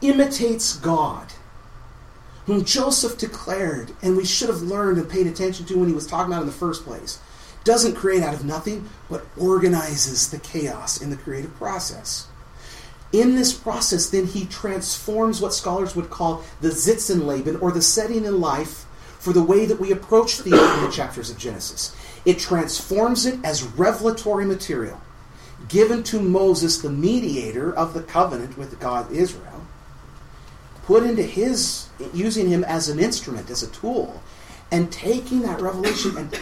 imitates God, whom Joseph declared, and we should have learned and paid attention to when he was talking about in the first place, doesn't create out of nothing, but organizes the chaos in the creative process. In this process, then, he transforms what scholars would call the Sitzenleben, or the setting in life, for the way that we approach the chapters of Genesis. It transforms it as revelatory material, given to Moses, the mediator of the covenant with God Israel, put into his, using him as an instrument, as a tool, and taking that revelation and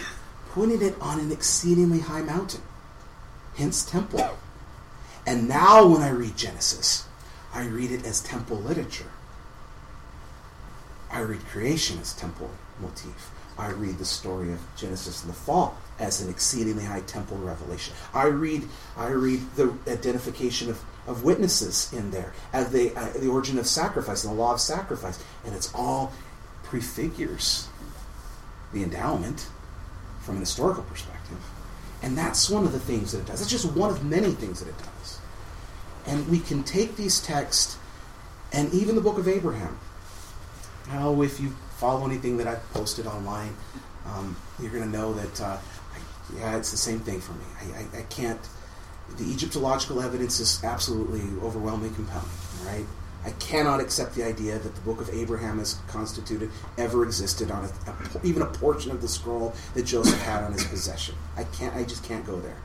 putting it on an exceedingly high mountain, hence temple. And now when I read Genesis, I read it as temple literature. I read creation as temple motif. I read the story of Genesis and the fall as an exceedingly high temple revelation. I read the identification of witnesses in there, as the origin of sacrifice, and the law of sacrifice. And it's all prefigures the endowment from an historical perspective. And that's one of the things that it does. That's just one of many things that it does. And we can take these texts, and even the Book of Abraham. Now, if you follow anything that I've posted online, you're going to know that it's the same thing for me. I can't. The Egyptological evidence is absolutely overwhelmingly compelling, right? I cannot accept the idea that the Book of Abraham as constituted ever existed on even a portion of the scroll that Joseph had on his possession. I just can't go there,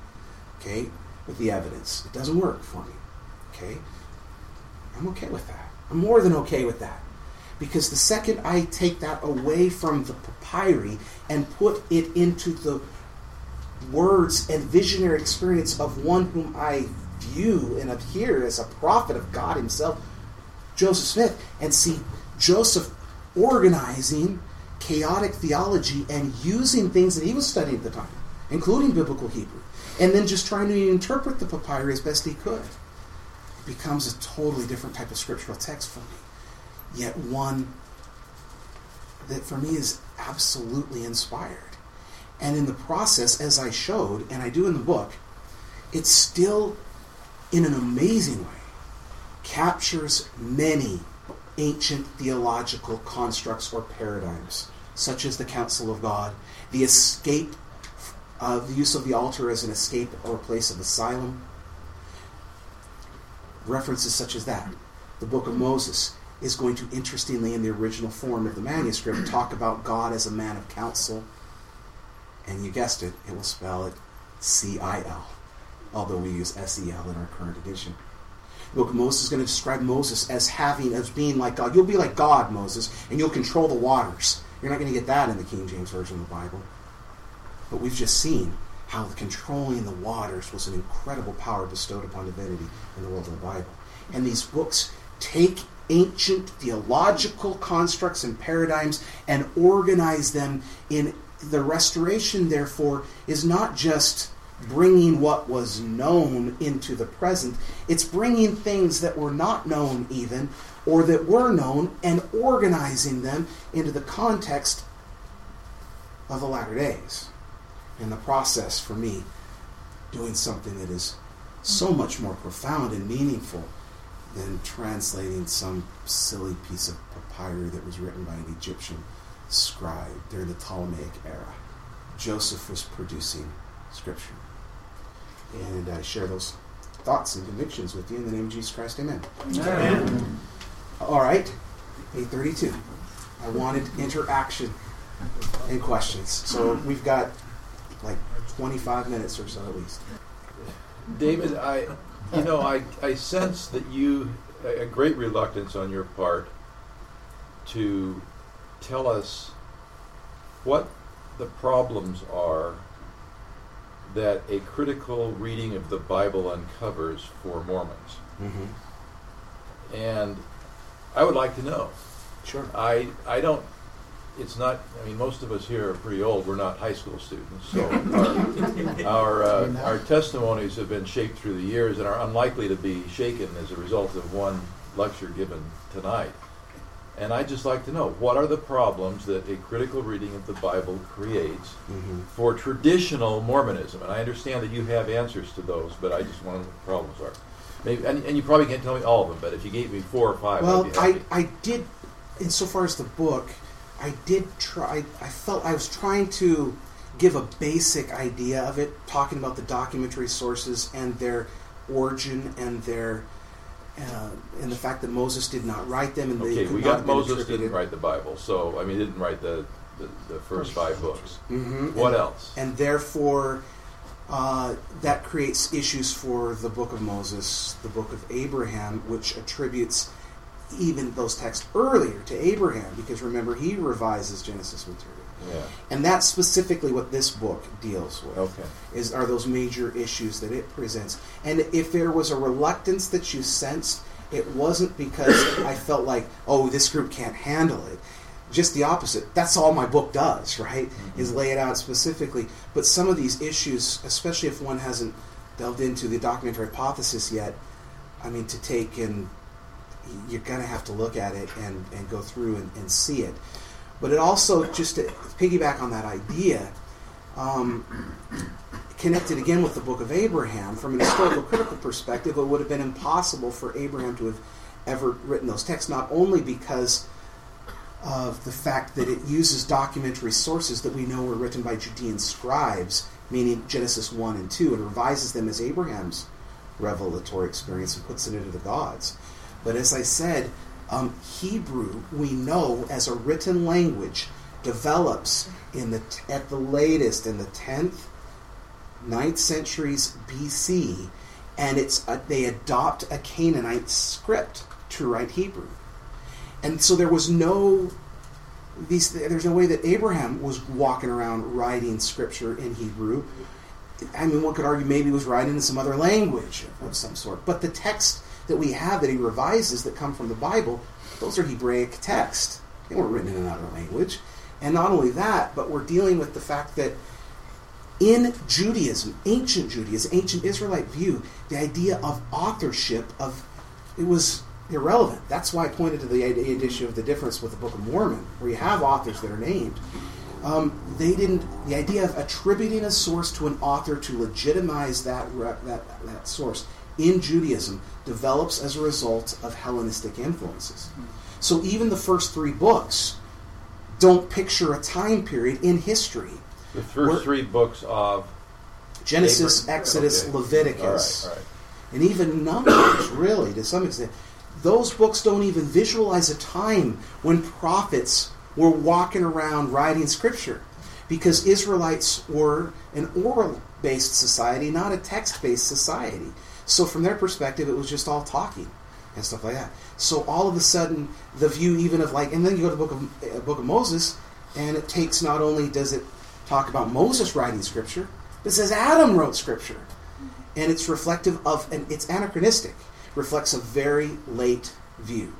okay, with the evidence. It doesn't work for me, okay? I'm okay with that. I'm more than okay with that. Because the second I take that away from the papyri and put it into the words and visionary experience of one whom I view and adhere as a prophet of God himself, Joseph Smith, and see Joseph organizing chaotic theology and using things that he was studying at the time, including biblical Hebrew, and then just trying to interpret the papyri as best he could. It becomes a totally different type of scriptural text for me, yet one that for me is absolutely inspired. And in the process, as I showed, and I do in the book, it still, in an amazing way, captures many ancient theological constructs or paradigms, such as the counsel of God, the escape of the use of the altar as an escape or a place of asylum, references such as that. The Book of Moses is going to, interestingly, in the original form of the manuscript, talk about God as a man of counsel, and you guessed it, it will spell it C-I-L, although we use S-E-L in our current edition. The Book of Moses is going to describe Moses as being like God. You'll be like God, Moses, and you'll control the waters. You're not going to get that in the King James Version of the Bible. But we've just seen how controlling the waters was an incredible power bestowed upon divinity in the world of the Bible. And these books take ancient theological constructs and paradigms and organize them in the restoration, therefore, is not just bringing what was known into the present. It's bringing things that were not known even, or that were known, and organizing them into the context of the latter days. And the process, for me, doing something that is so much more profound and meaningful than translating some silly piece of papyri that was written by an Egyptian scribe during the Ptolemaic era. Joseph was producing Scripture. And I share those thoughts and convictions with you in the name of Jesus Christ. Amen. Amen. All right, 8:32. I wanted interaction. and questions. So we've got like 25 minutes or so at least. David, I sense that you a great reluctance on your part to tell us what the problems are that a critical reading of the Bible uncovers for Mormons. Mm-hmm. And I would like to know. Sure. I don't, it's not, I mean, most of us here are pretty old. We're not high school students. So our testimonies have been shaped through the years and are unlikely to be shaken as a result of one lecture given tonight. And I'd just like to know, what are the problems that a critical reading of the Bible creates mm-hmm. for traditional Mormonism? And I understand that you have answers to those, but I just want to know what the problems are. Maybe, and you probably can't tell me all of them, but if you gave me 4 or 5, well, I'd be happy. I did, insofar as the book, I did try, I felt I was trying to give a basic idea of it, talking about the documentary sources and their origin and their... and the fact that Moses did not write them, and they could not have been attributed. Moses didn't write the Bible, so I mean, he didn't write the first 5 books. Mm-hmm. What else? And therefore, that creates issues for the Book of Moses, the Book of Abraham, which attributes even those texts earlier to Abraham, because remember he revises Genesis material. Yeah. And that's specifically what this book deals with, are those major issues that it presents. And if there was a reluctance that you sensed, it wasn't because I felt like, oh, this group can't handle it. Just the opposite. That's all my book does, right, mm-hmm. is lay it out specifically. But some of these issues, especially if one hasn't delved into the documentary hypothesis yet, I mean, to take and you're going to have to look at it and go through and see it. But it also, just to piggyback on that idea, connected again with the Book of Abraham, from an historical critical perspective, it would have been impossible for Abraham to have ever written those texts, not only because of the fact that it uses documentary sources that we know were written by Judean scribes, meaning Genesis 1 and 2, and revises them as Abraham's revelatory experience and puts it into the gods. But as I said, Hebrew, we know as a written language, develops at the latest in the 10th, 9th centuries BC, and they adopt a Canaanite script to write Hebrew. And so there's no way that Abraham was walking around writing scripture in Hebrew. I mean, one could argue maybe he was writing in some other language of some sort, but the text that we have that he revises that come from the Bible, those are Hebraic texts. They weren't written in another language. And not only that, but we're dealing with the fact that in Judaism, ancient Israelite view, the idea of authorship it was irrelevant. That's why I pointed to the issue of the difference with the Book of Mormon, where you have authors that are named. The idea of attributing a source to an author to legitimize that source in Judaism develops as a result of Hellenistic influences. So even the first 3 books don't picture a time period in history. The first 3 books of Genesis, Abraham, Exodus, Leviticus, all right. And even Numbers, really, to some extent. Those books don't even visualize a time when prophets were walking around writing scripture, because Israelites were an oral-based society, not a text-based society. So from their perspective, it was just all talking and stuff like that. So all of a sudden, the view even of and then you go to the Book of Moses, and it takes, not only does it talk about Moses writing scripture, but it says Adam wrote scripture. And it's reflective of, and it's anachronistic, reflects a very late view.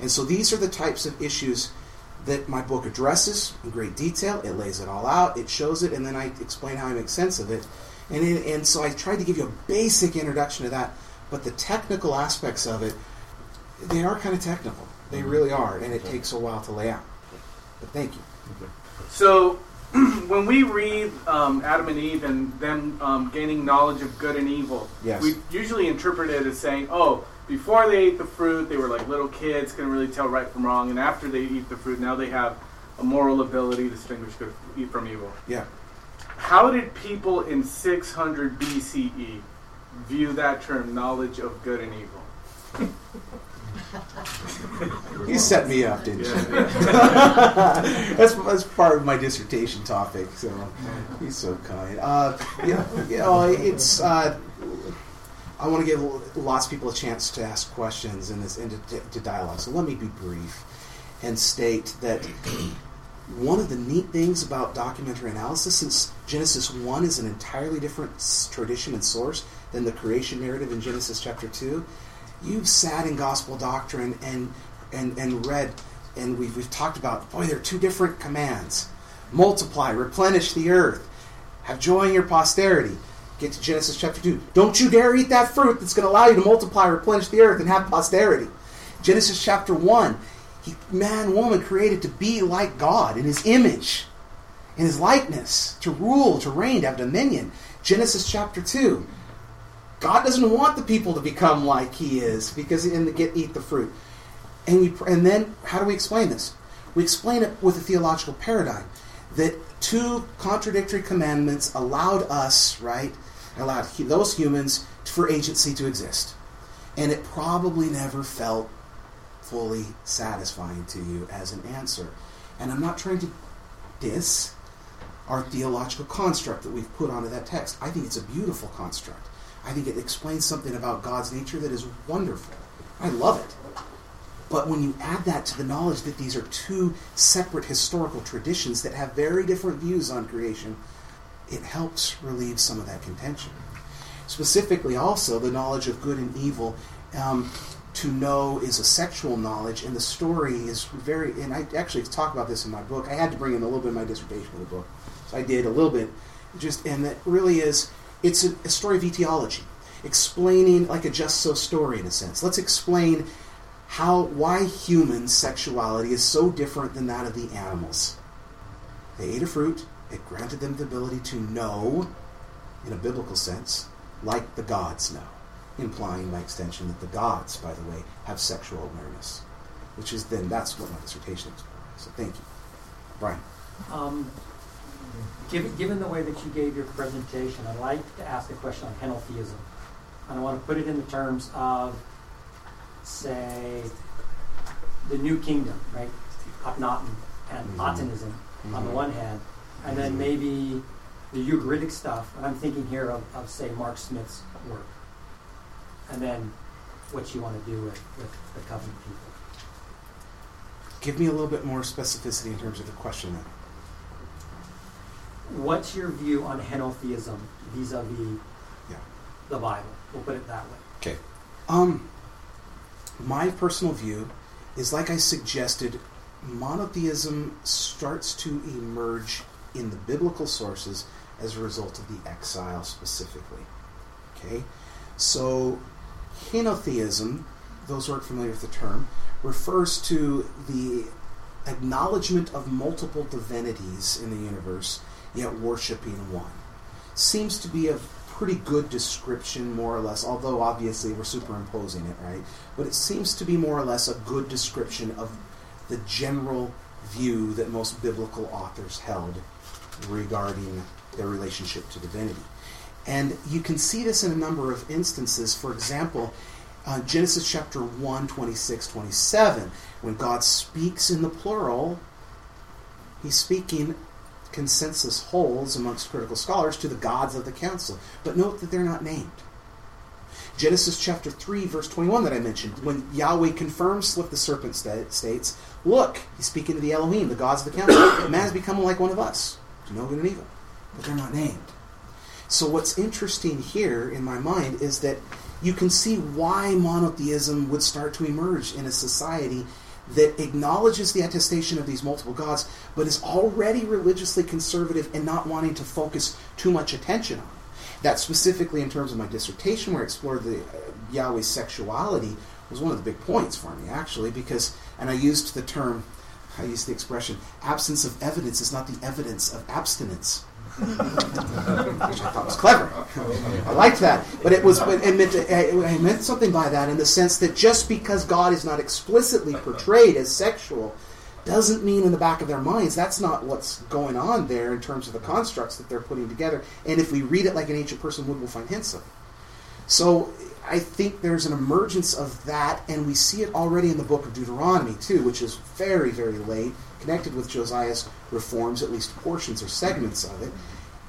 And so these are the types of issues that my book addresses in great detail. It lays it all out, it shows it, and then I explain how I make sense of it. And so I tried to give you a basic introduction to that, but the technical aspects of it, they are kind of technical. They mm-hmm. really are, and it takes a while to lay out. But thank you. Okay. So when we read Adam and Eve and them gaining knowledge of good and evil, yes. we usually interpret it as saying, oh, before they ate the fruit, they were like little kids, couldn't really tell right from wrong, and after they eat the fruit, now they have a moral ability to distinguish good from evil. Yeah. How did people in 600 BCE view that term, knowledge of good and evil? You set me up, didn't you? That's part of my dissertation topic. So he's so kind. I want to give lots of people a chance to ask questions in this and to dialogue. So let me be brief and state that one of the neat things about documentary analysis, since Genesis 1 is an entirely different tradition and source than the creation narrative in Genesis chapter 2, you've sat in gospel doctrine and read, and we've talked about, boy, there are two different commands. Multiply, replenish the earth, have joy in your posterity. Get to Genesis chapter 2. Don't you dare eat that fruit that's going to allow you to multiply, replenish the earth, and have posterity. Genesis chapter 1, man, woman created to be like God in his image, in his likeness, to rule, to reign, to have dominion. Genesis chapter 2, God doesn't want the people to become like he is because in the eat the fruit. And then how do we explain this? We explain it with a theological paradigm that two contradictory commandments allowed us, right, allowed those humans for agency to exist. And it probably never felt fully satisfying to you as an answer. And I'm not trying to diss our theological construct that we've put onto that text. I think it's a beautiful construct. I think it explains something about God's nature that is wonderful. I love it. But when you add that to the knowledge that these are two separate historical traditions that have very different views on creation, it helps relieve some of that contention. Specifically also, the knowledge of good and evil, to know is a sexual knowledge, and the story is very, and I actually talk about this in my book. I had to bring in a little bit of my dissertation in the book. So I did a little bit. And it really is, it's a story of etiology, explaining like a just so story in a sense. Let's explain why human sexuality is so different than that of the animals. They ate a fruit. It granted them the ability to know, in a biblical sense, like the gods know, implying by extension that the gods, by the way, have sexual awareness, which is then, that's what my dissertation is for. So thank you. Brian. Given the way that you gave your presentation, I'd like to ask a question on henotheism. And I want to put it in the terms of, say, the New Kingdom, right? Akhenaten and Atenism on the one hand, and then maybe the Ugaritic stuff, and I'm thinking here of say, Mark Smith's work, and then what you want to do with the covenant people. Give me a little bit more specificity in terms of the question then. What's your view on henotheism vis-a-vis the Bible? We'll put it that way. Okay. My personal view is, like I suggested, monotheism starts to emerge in the biblical sources as a result of the exile specifically. Okay? So, henotheism, those who aren't familiar with the term, refers to the acknowledgement of multiple divinities in the universe, yet worshiping one. Seems to be a pretty good description, more or less, although obviously we're superimposing it, right? But it seems to be more or less a good description of the general view that most biblical authors held regarding their relationship to divinity. And you can see this in a number of instances. For example, Genesis chapter 1, 26, 27, when God speaks in the plural, he's speaking, consensus holds amongst critical scholars, to the gods of the council. But note that they're not named. Genesis chapter 3, verse 21 that I mentioned, when Yahweh confirms what the serpent states, look, he's speaking to the Elohim, the gods of the council. Man has become like one of us, to know good and evil. But they're not named. So what's interesting here, in my mind, is that you can see why monotheism would start to emerge in a society that acknowledges the attestation of these multiple gods, but is already religiously conservative and not wanting to focus too much attention on it. That specifically in terms of my dissertation, where I explored the Yahweh's sexuality, was one of the big points for me, actually, because, and I used the expression, absence of evidence is not the evidence of abstinence. Which I thought was clever. I liked that. But it meant something by that, in the sense that just because God is not explicitly portrayed as sexual doesn't mean in the back of their minds that's not what's going on there in terms of the constructs that they're putting together. And if we read it like an ancient person would, we'll find hints of it. So I think there's an emergence of that, and we see it already in the book of Deuteronomy, too, which is very, very late, connected with Josiah's reforms, at least portions or segments of it.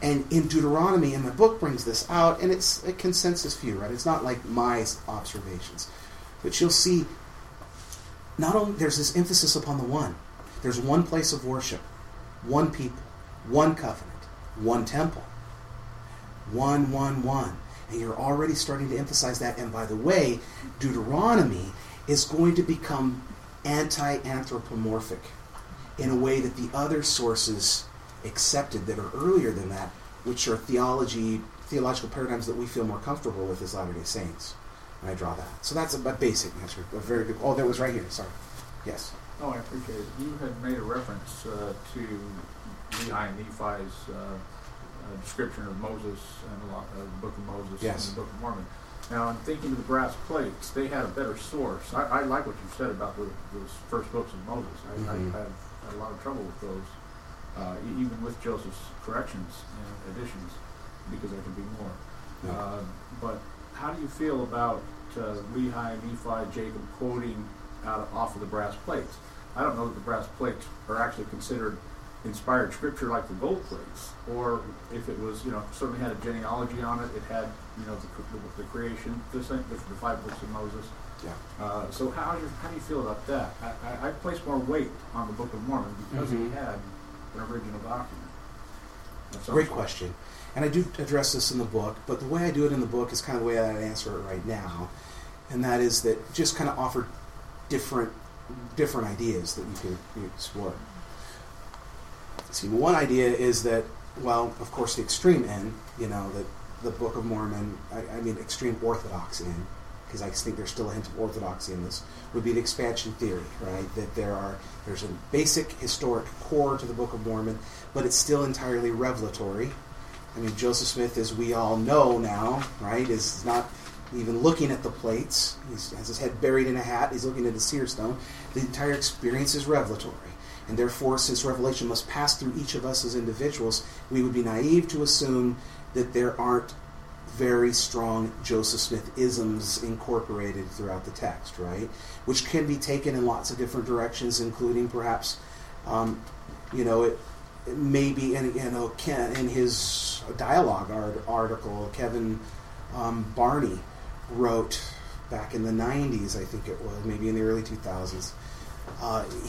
And in Deuteronomy, and the book brings this out, and it's a consensus view, right? It's not like my observations. But you'll see, not only there's this emphasis upon the one. There's one place of worship, one people, one covenant, one temple. One. And you're already starting to emphasize that. And by the way, Deuteronomy is going to become anti-anthropomorphic in a way that the other sources accepted that are earlier than that, which are theological paradigms that we feel more comfortable with as Latter-day Saints. And I draw that. So that's a basic answer. A very good. Oh, that was right here. Sorry. Yes. Oh, I appreciate it. You had made a reference to Lehi and Nephi's description of Moses and a lot of the Book of Moses and the Book of Mormon. Now, I'm thinking of the brass plates. They had a better source. I like what you said about those first books of Moses. I had a lot of trouble with those, even with Joseph's corrections and additions, because there could be more. Yeah. But how do you feel about Lehi, Nephi, Jacob quoting off of the brass plates? I don't know that the brass plates are actually considered inspired scripture like the gold plates, or if it was, certainly had a genealogy on it. It had, the creation, the five books of Moses. Yeah. So how do you feel about that? I place more weight on the Book of Mormon because it had an original document. Great question. And I do address this in the book, but the way I do it in the book is kind of the way I answer it right now, and that is that just kind of offer different ideas that you can explore. See, one idea is that, of course, the extreme end, that the Book of Mormon, I mean extreme orthodox end, because I think there's still a hint of orthodoxy in this, would be the expansion theory, right? That there's a basic historic core to the Book of Mormon, but it's still entirely revelatory. I mean, Joseph Smith, as we all know now, right, is not even looking at the plates. He has his head buried in a hat. He's looking at a seer stone. The entire experience is revelatory. And therefore, since revelation must pass through each of us as individuals, we would be naive to assume that there aren't very strong Joseph Smith-isms incorporated throughout the text, right? Which can be taken in lots of different directions, including perhaps, maybe in his dialogue article, Kevin Barney wrote back in the 90s, I think it was, maybe in the early 2000s,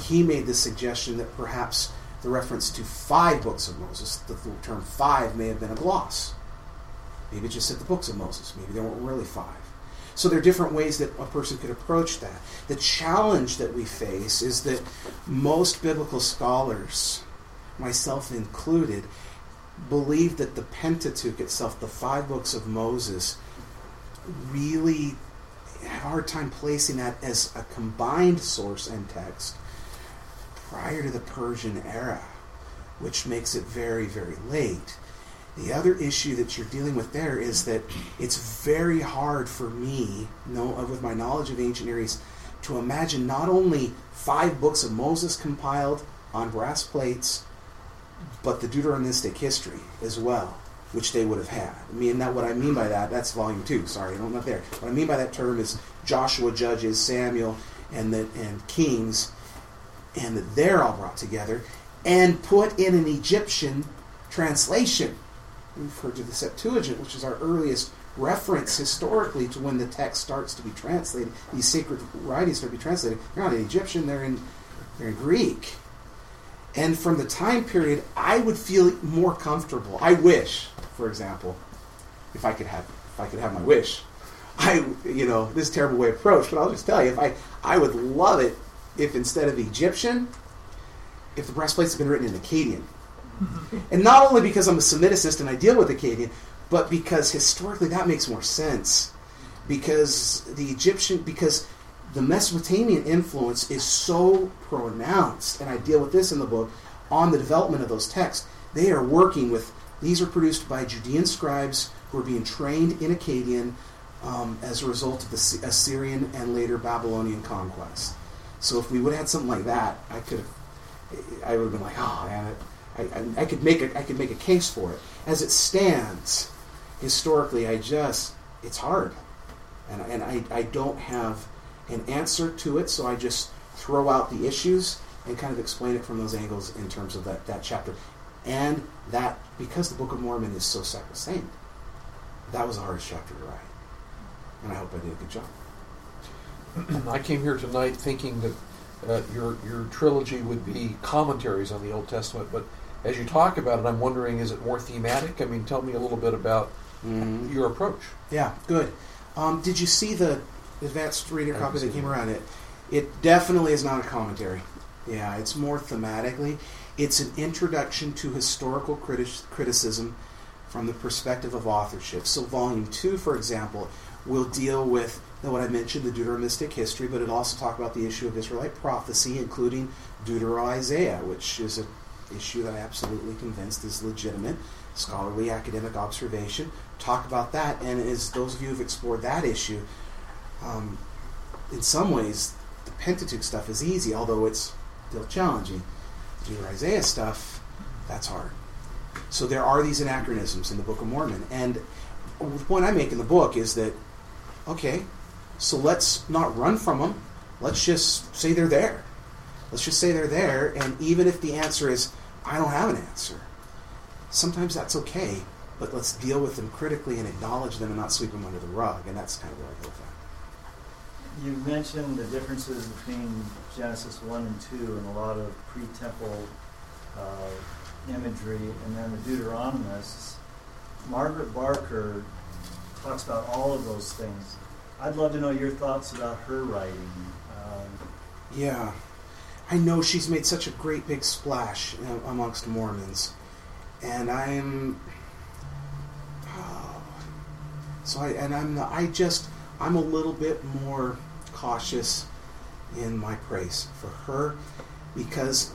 he made the suggestion that perhaps the reference to five books of Moses, the term five, may have been a gloss. Maybe it just said the books of Moses. Maybe there weren't really five. So there are different ways that a person could approach that. The challenge that we face is that most biblical scholars, myself included, believe that the Pentateuch itself, the five books of Moses, really had a hard time placing that as a combined source and text prior to the Persian era, which makes it very, very late. The other issue that you're dealing with there is that it's very hard for me, with my knowledge of ancient Near East, to imagine not only five books of Moses compiled on brass plates, but the Deuteronomistic history as well, which they would have had. I mean, what I mean by that, that's volume 2, sorry, I'm not there. What I mean by that term is Joshua, Judges, Samuel, and Kings, and that they're all brought together and put in an Egyptian translation. We refer to the Septuagint, which is our earliest reference historically to when the text starts to be translated. These sacred writings start to be translated. They're not in Egyptian, they're in Greek. And from the time period, I would feel more comfortable. I wish, for example, if I could have my wish, this is a terrible way of approach, but I'll just tell you, I would love it if instead of Egyptian, if the brass plates had been written in Akkadian. And not only because I'm a Semiticist and I deal with Akkadian, but because historically that makes more sense. Because the Mesopotamian influence is so pronounced, and I deal with this in the book, on the development of those texts. They are working with, these are produced by Judean scribes who are being trained in Akkadian as a result of the Assyrian and later Babylonian conquest. So if we would have had something like that, I would have been like, oh man, I could make a case for it. As it stands, historically, I just it's hard. And I don't have an answer to it, so I just throw out the issues and kind of explain it from those angles in terms of that chapter. And that, because the Book of Mormon is so sacrosanct, that was a hard chapter to write. And I hope I did a good job. I came here tonight thinking that your trilogy would be commentaries on the Old Testament, but as you talk about it, I'm wondering, is it more thematic? I mean, tell me a little bit about your approach. Yeah, good. Did you see the advanced reader copy that came around? It definitely is not a commentary. Yeah, it's more thematically. It's an introduction to historical criticism from the perspective of authorship. So Volume 2, for example, will deal with what I mentioned, the Deuteronomistic history, but it'll also talk about the issue of Israelite prophecy, including Deutero-Isaiah, which is an issue that I'm absolutely convinced is legitimate, scholarly, academic observation. Talk about that, and as those of you who have explored that issue, in some ways, the Pentateuch stuff is easy, although it's still challenging. The Isaiah stuff, that's hard. So there are these anachronisms in the Book of Mormon, and the point I make in the book is that, okay, so let's not run from them. Let's just say they're there. Let's just say they're there, and even if the answer is, I don't have an answer, sometimes that's okay, but let's deal with them critically and acknowledge them and not sweep them under the rug, and that's kind of where I go with that. You mentioned the differences between Genesis 1 and 2 and a lot of pre-temple imagery, and then the Deuteronomists. Margaret Barker talks about all of those things. I'd love to know your thoughts about her writing. Yeah. I know she's made such a great big splash amongst Mormons. And I'm a little bit more cautious in my praise for her because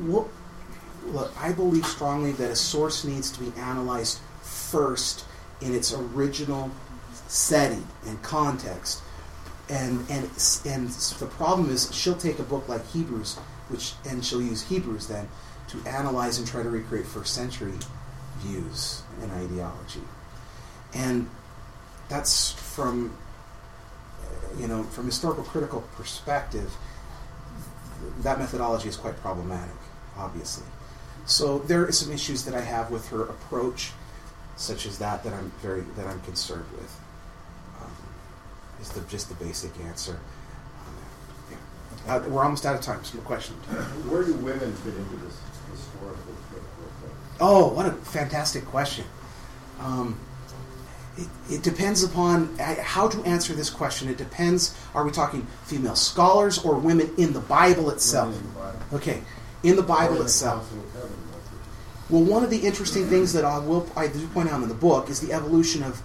look, I believe strongly that a source needs to be analyzed first in its original setting and context. And the problem is she'll take a book like Hebrews, and she'll use Hebrews then to analyze and try to recreate first century views and ideology. And that's from historical critical perspective, that methodology is quite problematic, obviously. So there are some issues that I have with her approach, such as that I'm concerned with. Is just the basic answer. Yeah. We're almost out of time. Some questions. Where do women fit into this historical critical thing? Oh, what a fantastic question! It depends upon how to answer this question. It depends. Are we talking female scholars or women in the Bible itself? Okay. In the Bible itself. Well, one of the interesting things that I do point out in the book is the evolution of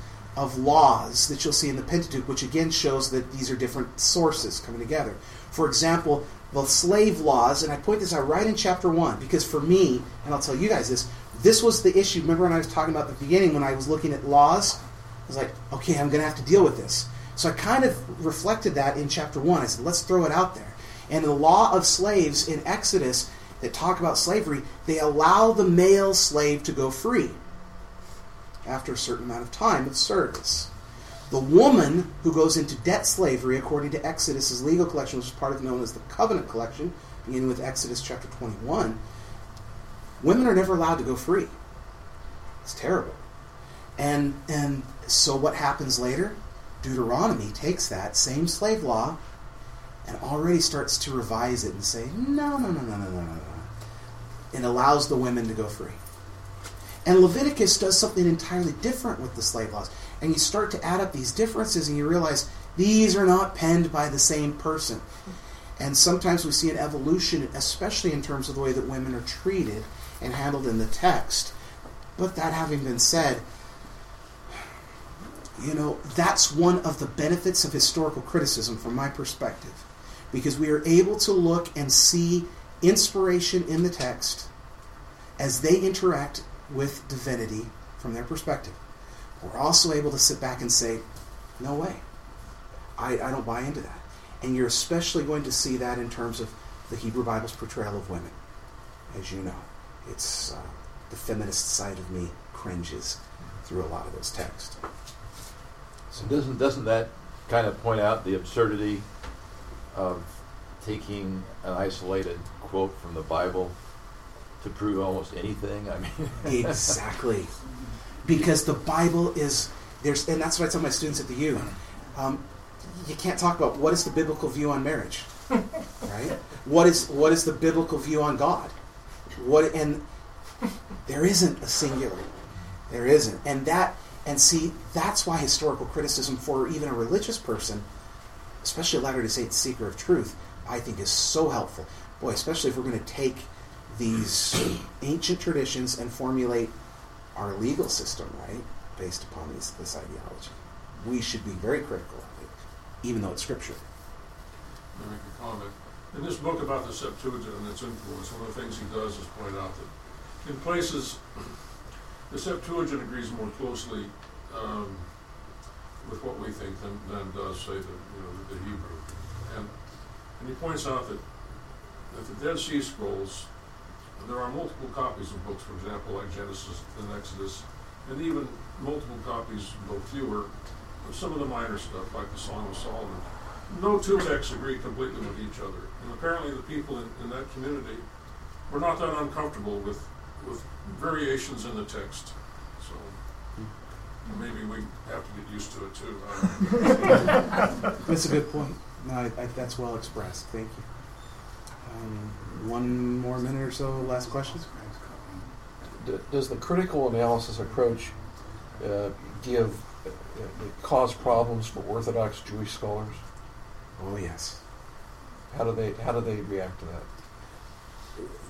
laws that you'll see in the Pentateuch, which again shows that these are different sources coming together. For example, the slave laws, and I point this out right in chapter 1, because for me, and I'll tell you guys this was the issue. Remember when I was talking about at the beginning when I was looking at laws? I was like, okay, I'm going to have to deal with this. So I kind of reflected that in chapter 1. I said, let's throw it out there. And the law of slaves in Exodus that talk about slavery, they allow the male slave to go free after a certain amount of time of service. The woman who goes into debt slavery, according to Exodus's legal collection, which is part of known as the Covenant Collection, beginning with Exodus chapter 21, women are never allowed to go free. It's terrible. And so what happens later? Deuteronomy takes that same slave law and already starts to revise it and say, no. And allows the women to go free. And Leviticus does something entirely different with the slave laws. And you start to add up these differences and you realize these are not penned by the same person. And sometimes we see an evolution, especially in terms of the way that women are treated and handled in the text. But that having been said, that's one of the benefits of historical criticism from my perspective. Because we are able to look and see inspiration in the text as they interact with divinity from their perspective. We're also able to sit back and say, no way. I don't buy into that. And you're especially going to see that in terms of the Hebrew Bible's portrayal of women. As you know, it's the feminist side of me cringes through a lot of those texts. So doesn't that kind of point out the absurdity of taking an isolated quote from the Bible to prove almost anything? I mean, exactly, because the Bible is there's, and that's what I tell my students at the U. You can't talk about what is the biblical view on marriage, right? What is the biblical view on God? What and there isn't a singular. There isn't, and see that's why historical criticism for even a religious person, especially a Latter-day Saint seeker of truth, I think is so helpful. Boy, especially if we're going to take these ancient traditions and formulate our legal system, right, based upon this ideology. We should be very critical of it, even though it's scripture. Let me make a comment. In this book about the Septuagint and its influence, one of the things he does is point out that in places the Septuagint agrees more closely with what we think than does, say, the Hebrew. And he points out that the Dead Sea Scrolls, there are multiple copies of books, for example, like Genesis and Exodus, and even multiple copies, though fewer, of some of the minor stuff, like the Song of Solomon. No two texts agree completely with each other. And apparently the people in that community were not that uncomfortable with variations in the text. So maybe we have to get used to it, too. That's a good point. No, that's well expressed. Thank you. One more minute or so, last questions. Does the critical analysis approach cause problems for Orthodox Jewish scholars? Oh yes. How do they react to that?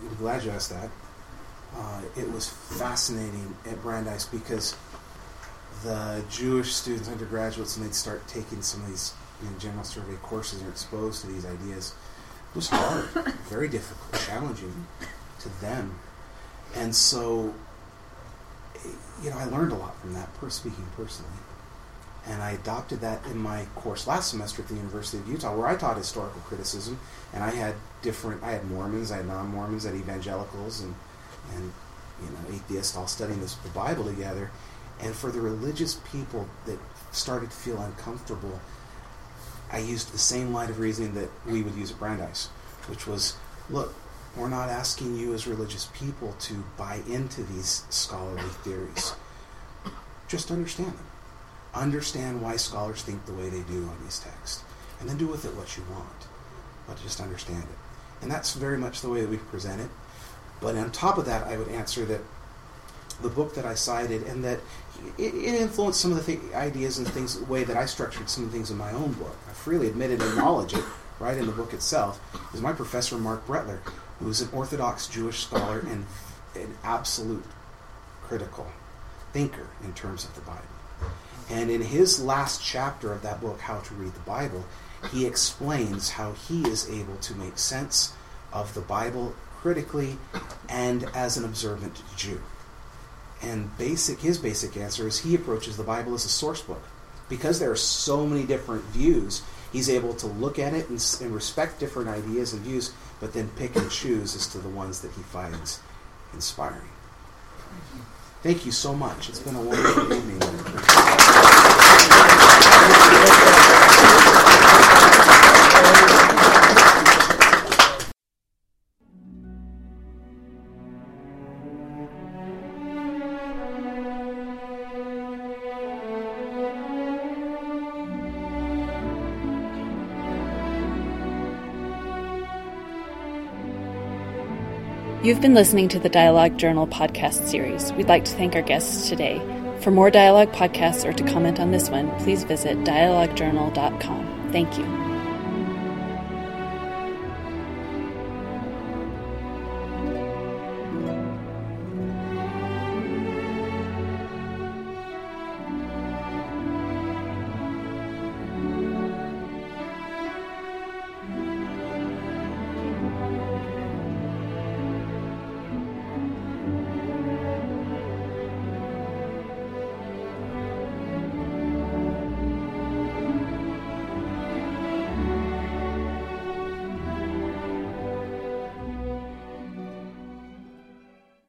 I'm glad you asked that. It was fascinating at Brandeis because the Jewish students, undergraduates, and they'd start taking some of these general survey courses and are exposed to these ideas. It was hard, very difficult, challenging to them. And so, I learned a lot from that, speaking personally. And I adopted that in my course last semester at the University of Utah, where I taught historical criticism, and I had Mormons, I had non-Mormons, I had evangelicals, and atheists all studying the Bible together. And for the religious people that started to feel uncomfortable, I used the same line of reasoning that we would use at Brandeis, which was, look, we're not asking you as religious people to buy into these scholarly theories. Just understand them. Understand why scholars think the way they do on these texts. And then do with it what you want. But just understand it. And that's very much the way that we present it. But on top of that, I would answer that the book that I cited, and that it influenced some of the ideas and things, the way that I structured some of the things in my own book. I freely admit it and acknowledge it right in the book itself, is my professor, Mark Brettler, who is an Orthodox Jewish scholar and an absolute critical thinker in terms of the Bible. And in his last chapter of that book, How to Read the Bible, he explains how he is able to make sense of the Bible critically and as an observant Jew. And his basic answer is he approaches the Bible as a source book. Because there are so many different views, he's able to look at it and respect different ideas and views, but then pick and choose as to the ones that he finds inspiring. Thank you so much. It's been a wonderful evening. You've been listening to the Dialogue Journal podcast series. We'd like to thank our guests today. For more Dialogue podcasts or to comment on this one, please visit DialogueJournal.com. Thank you.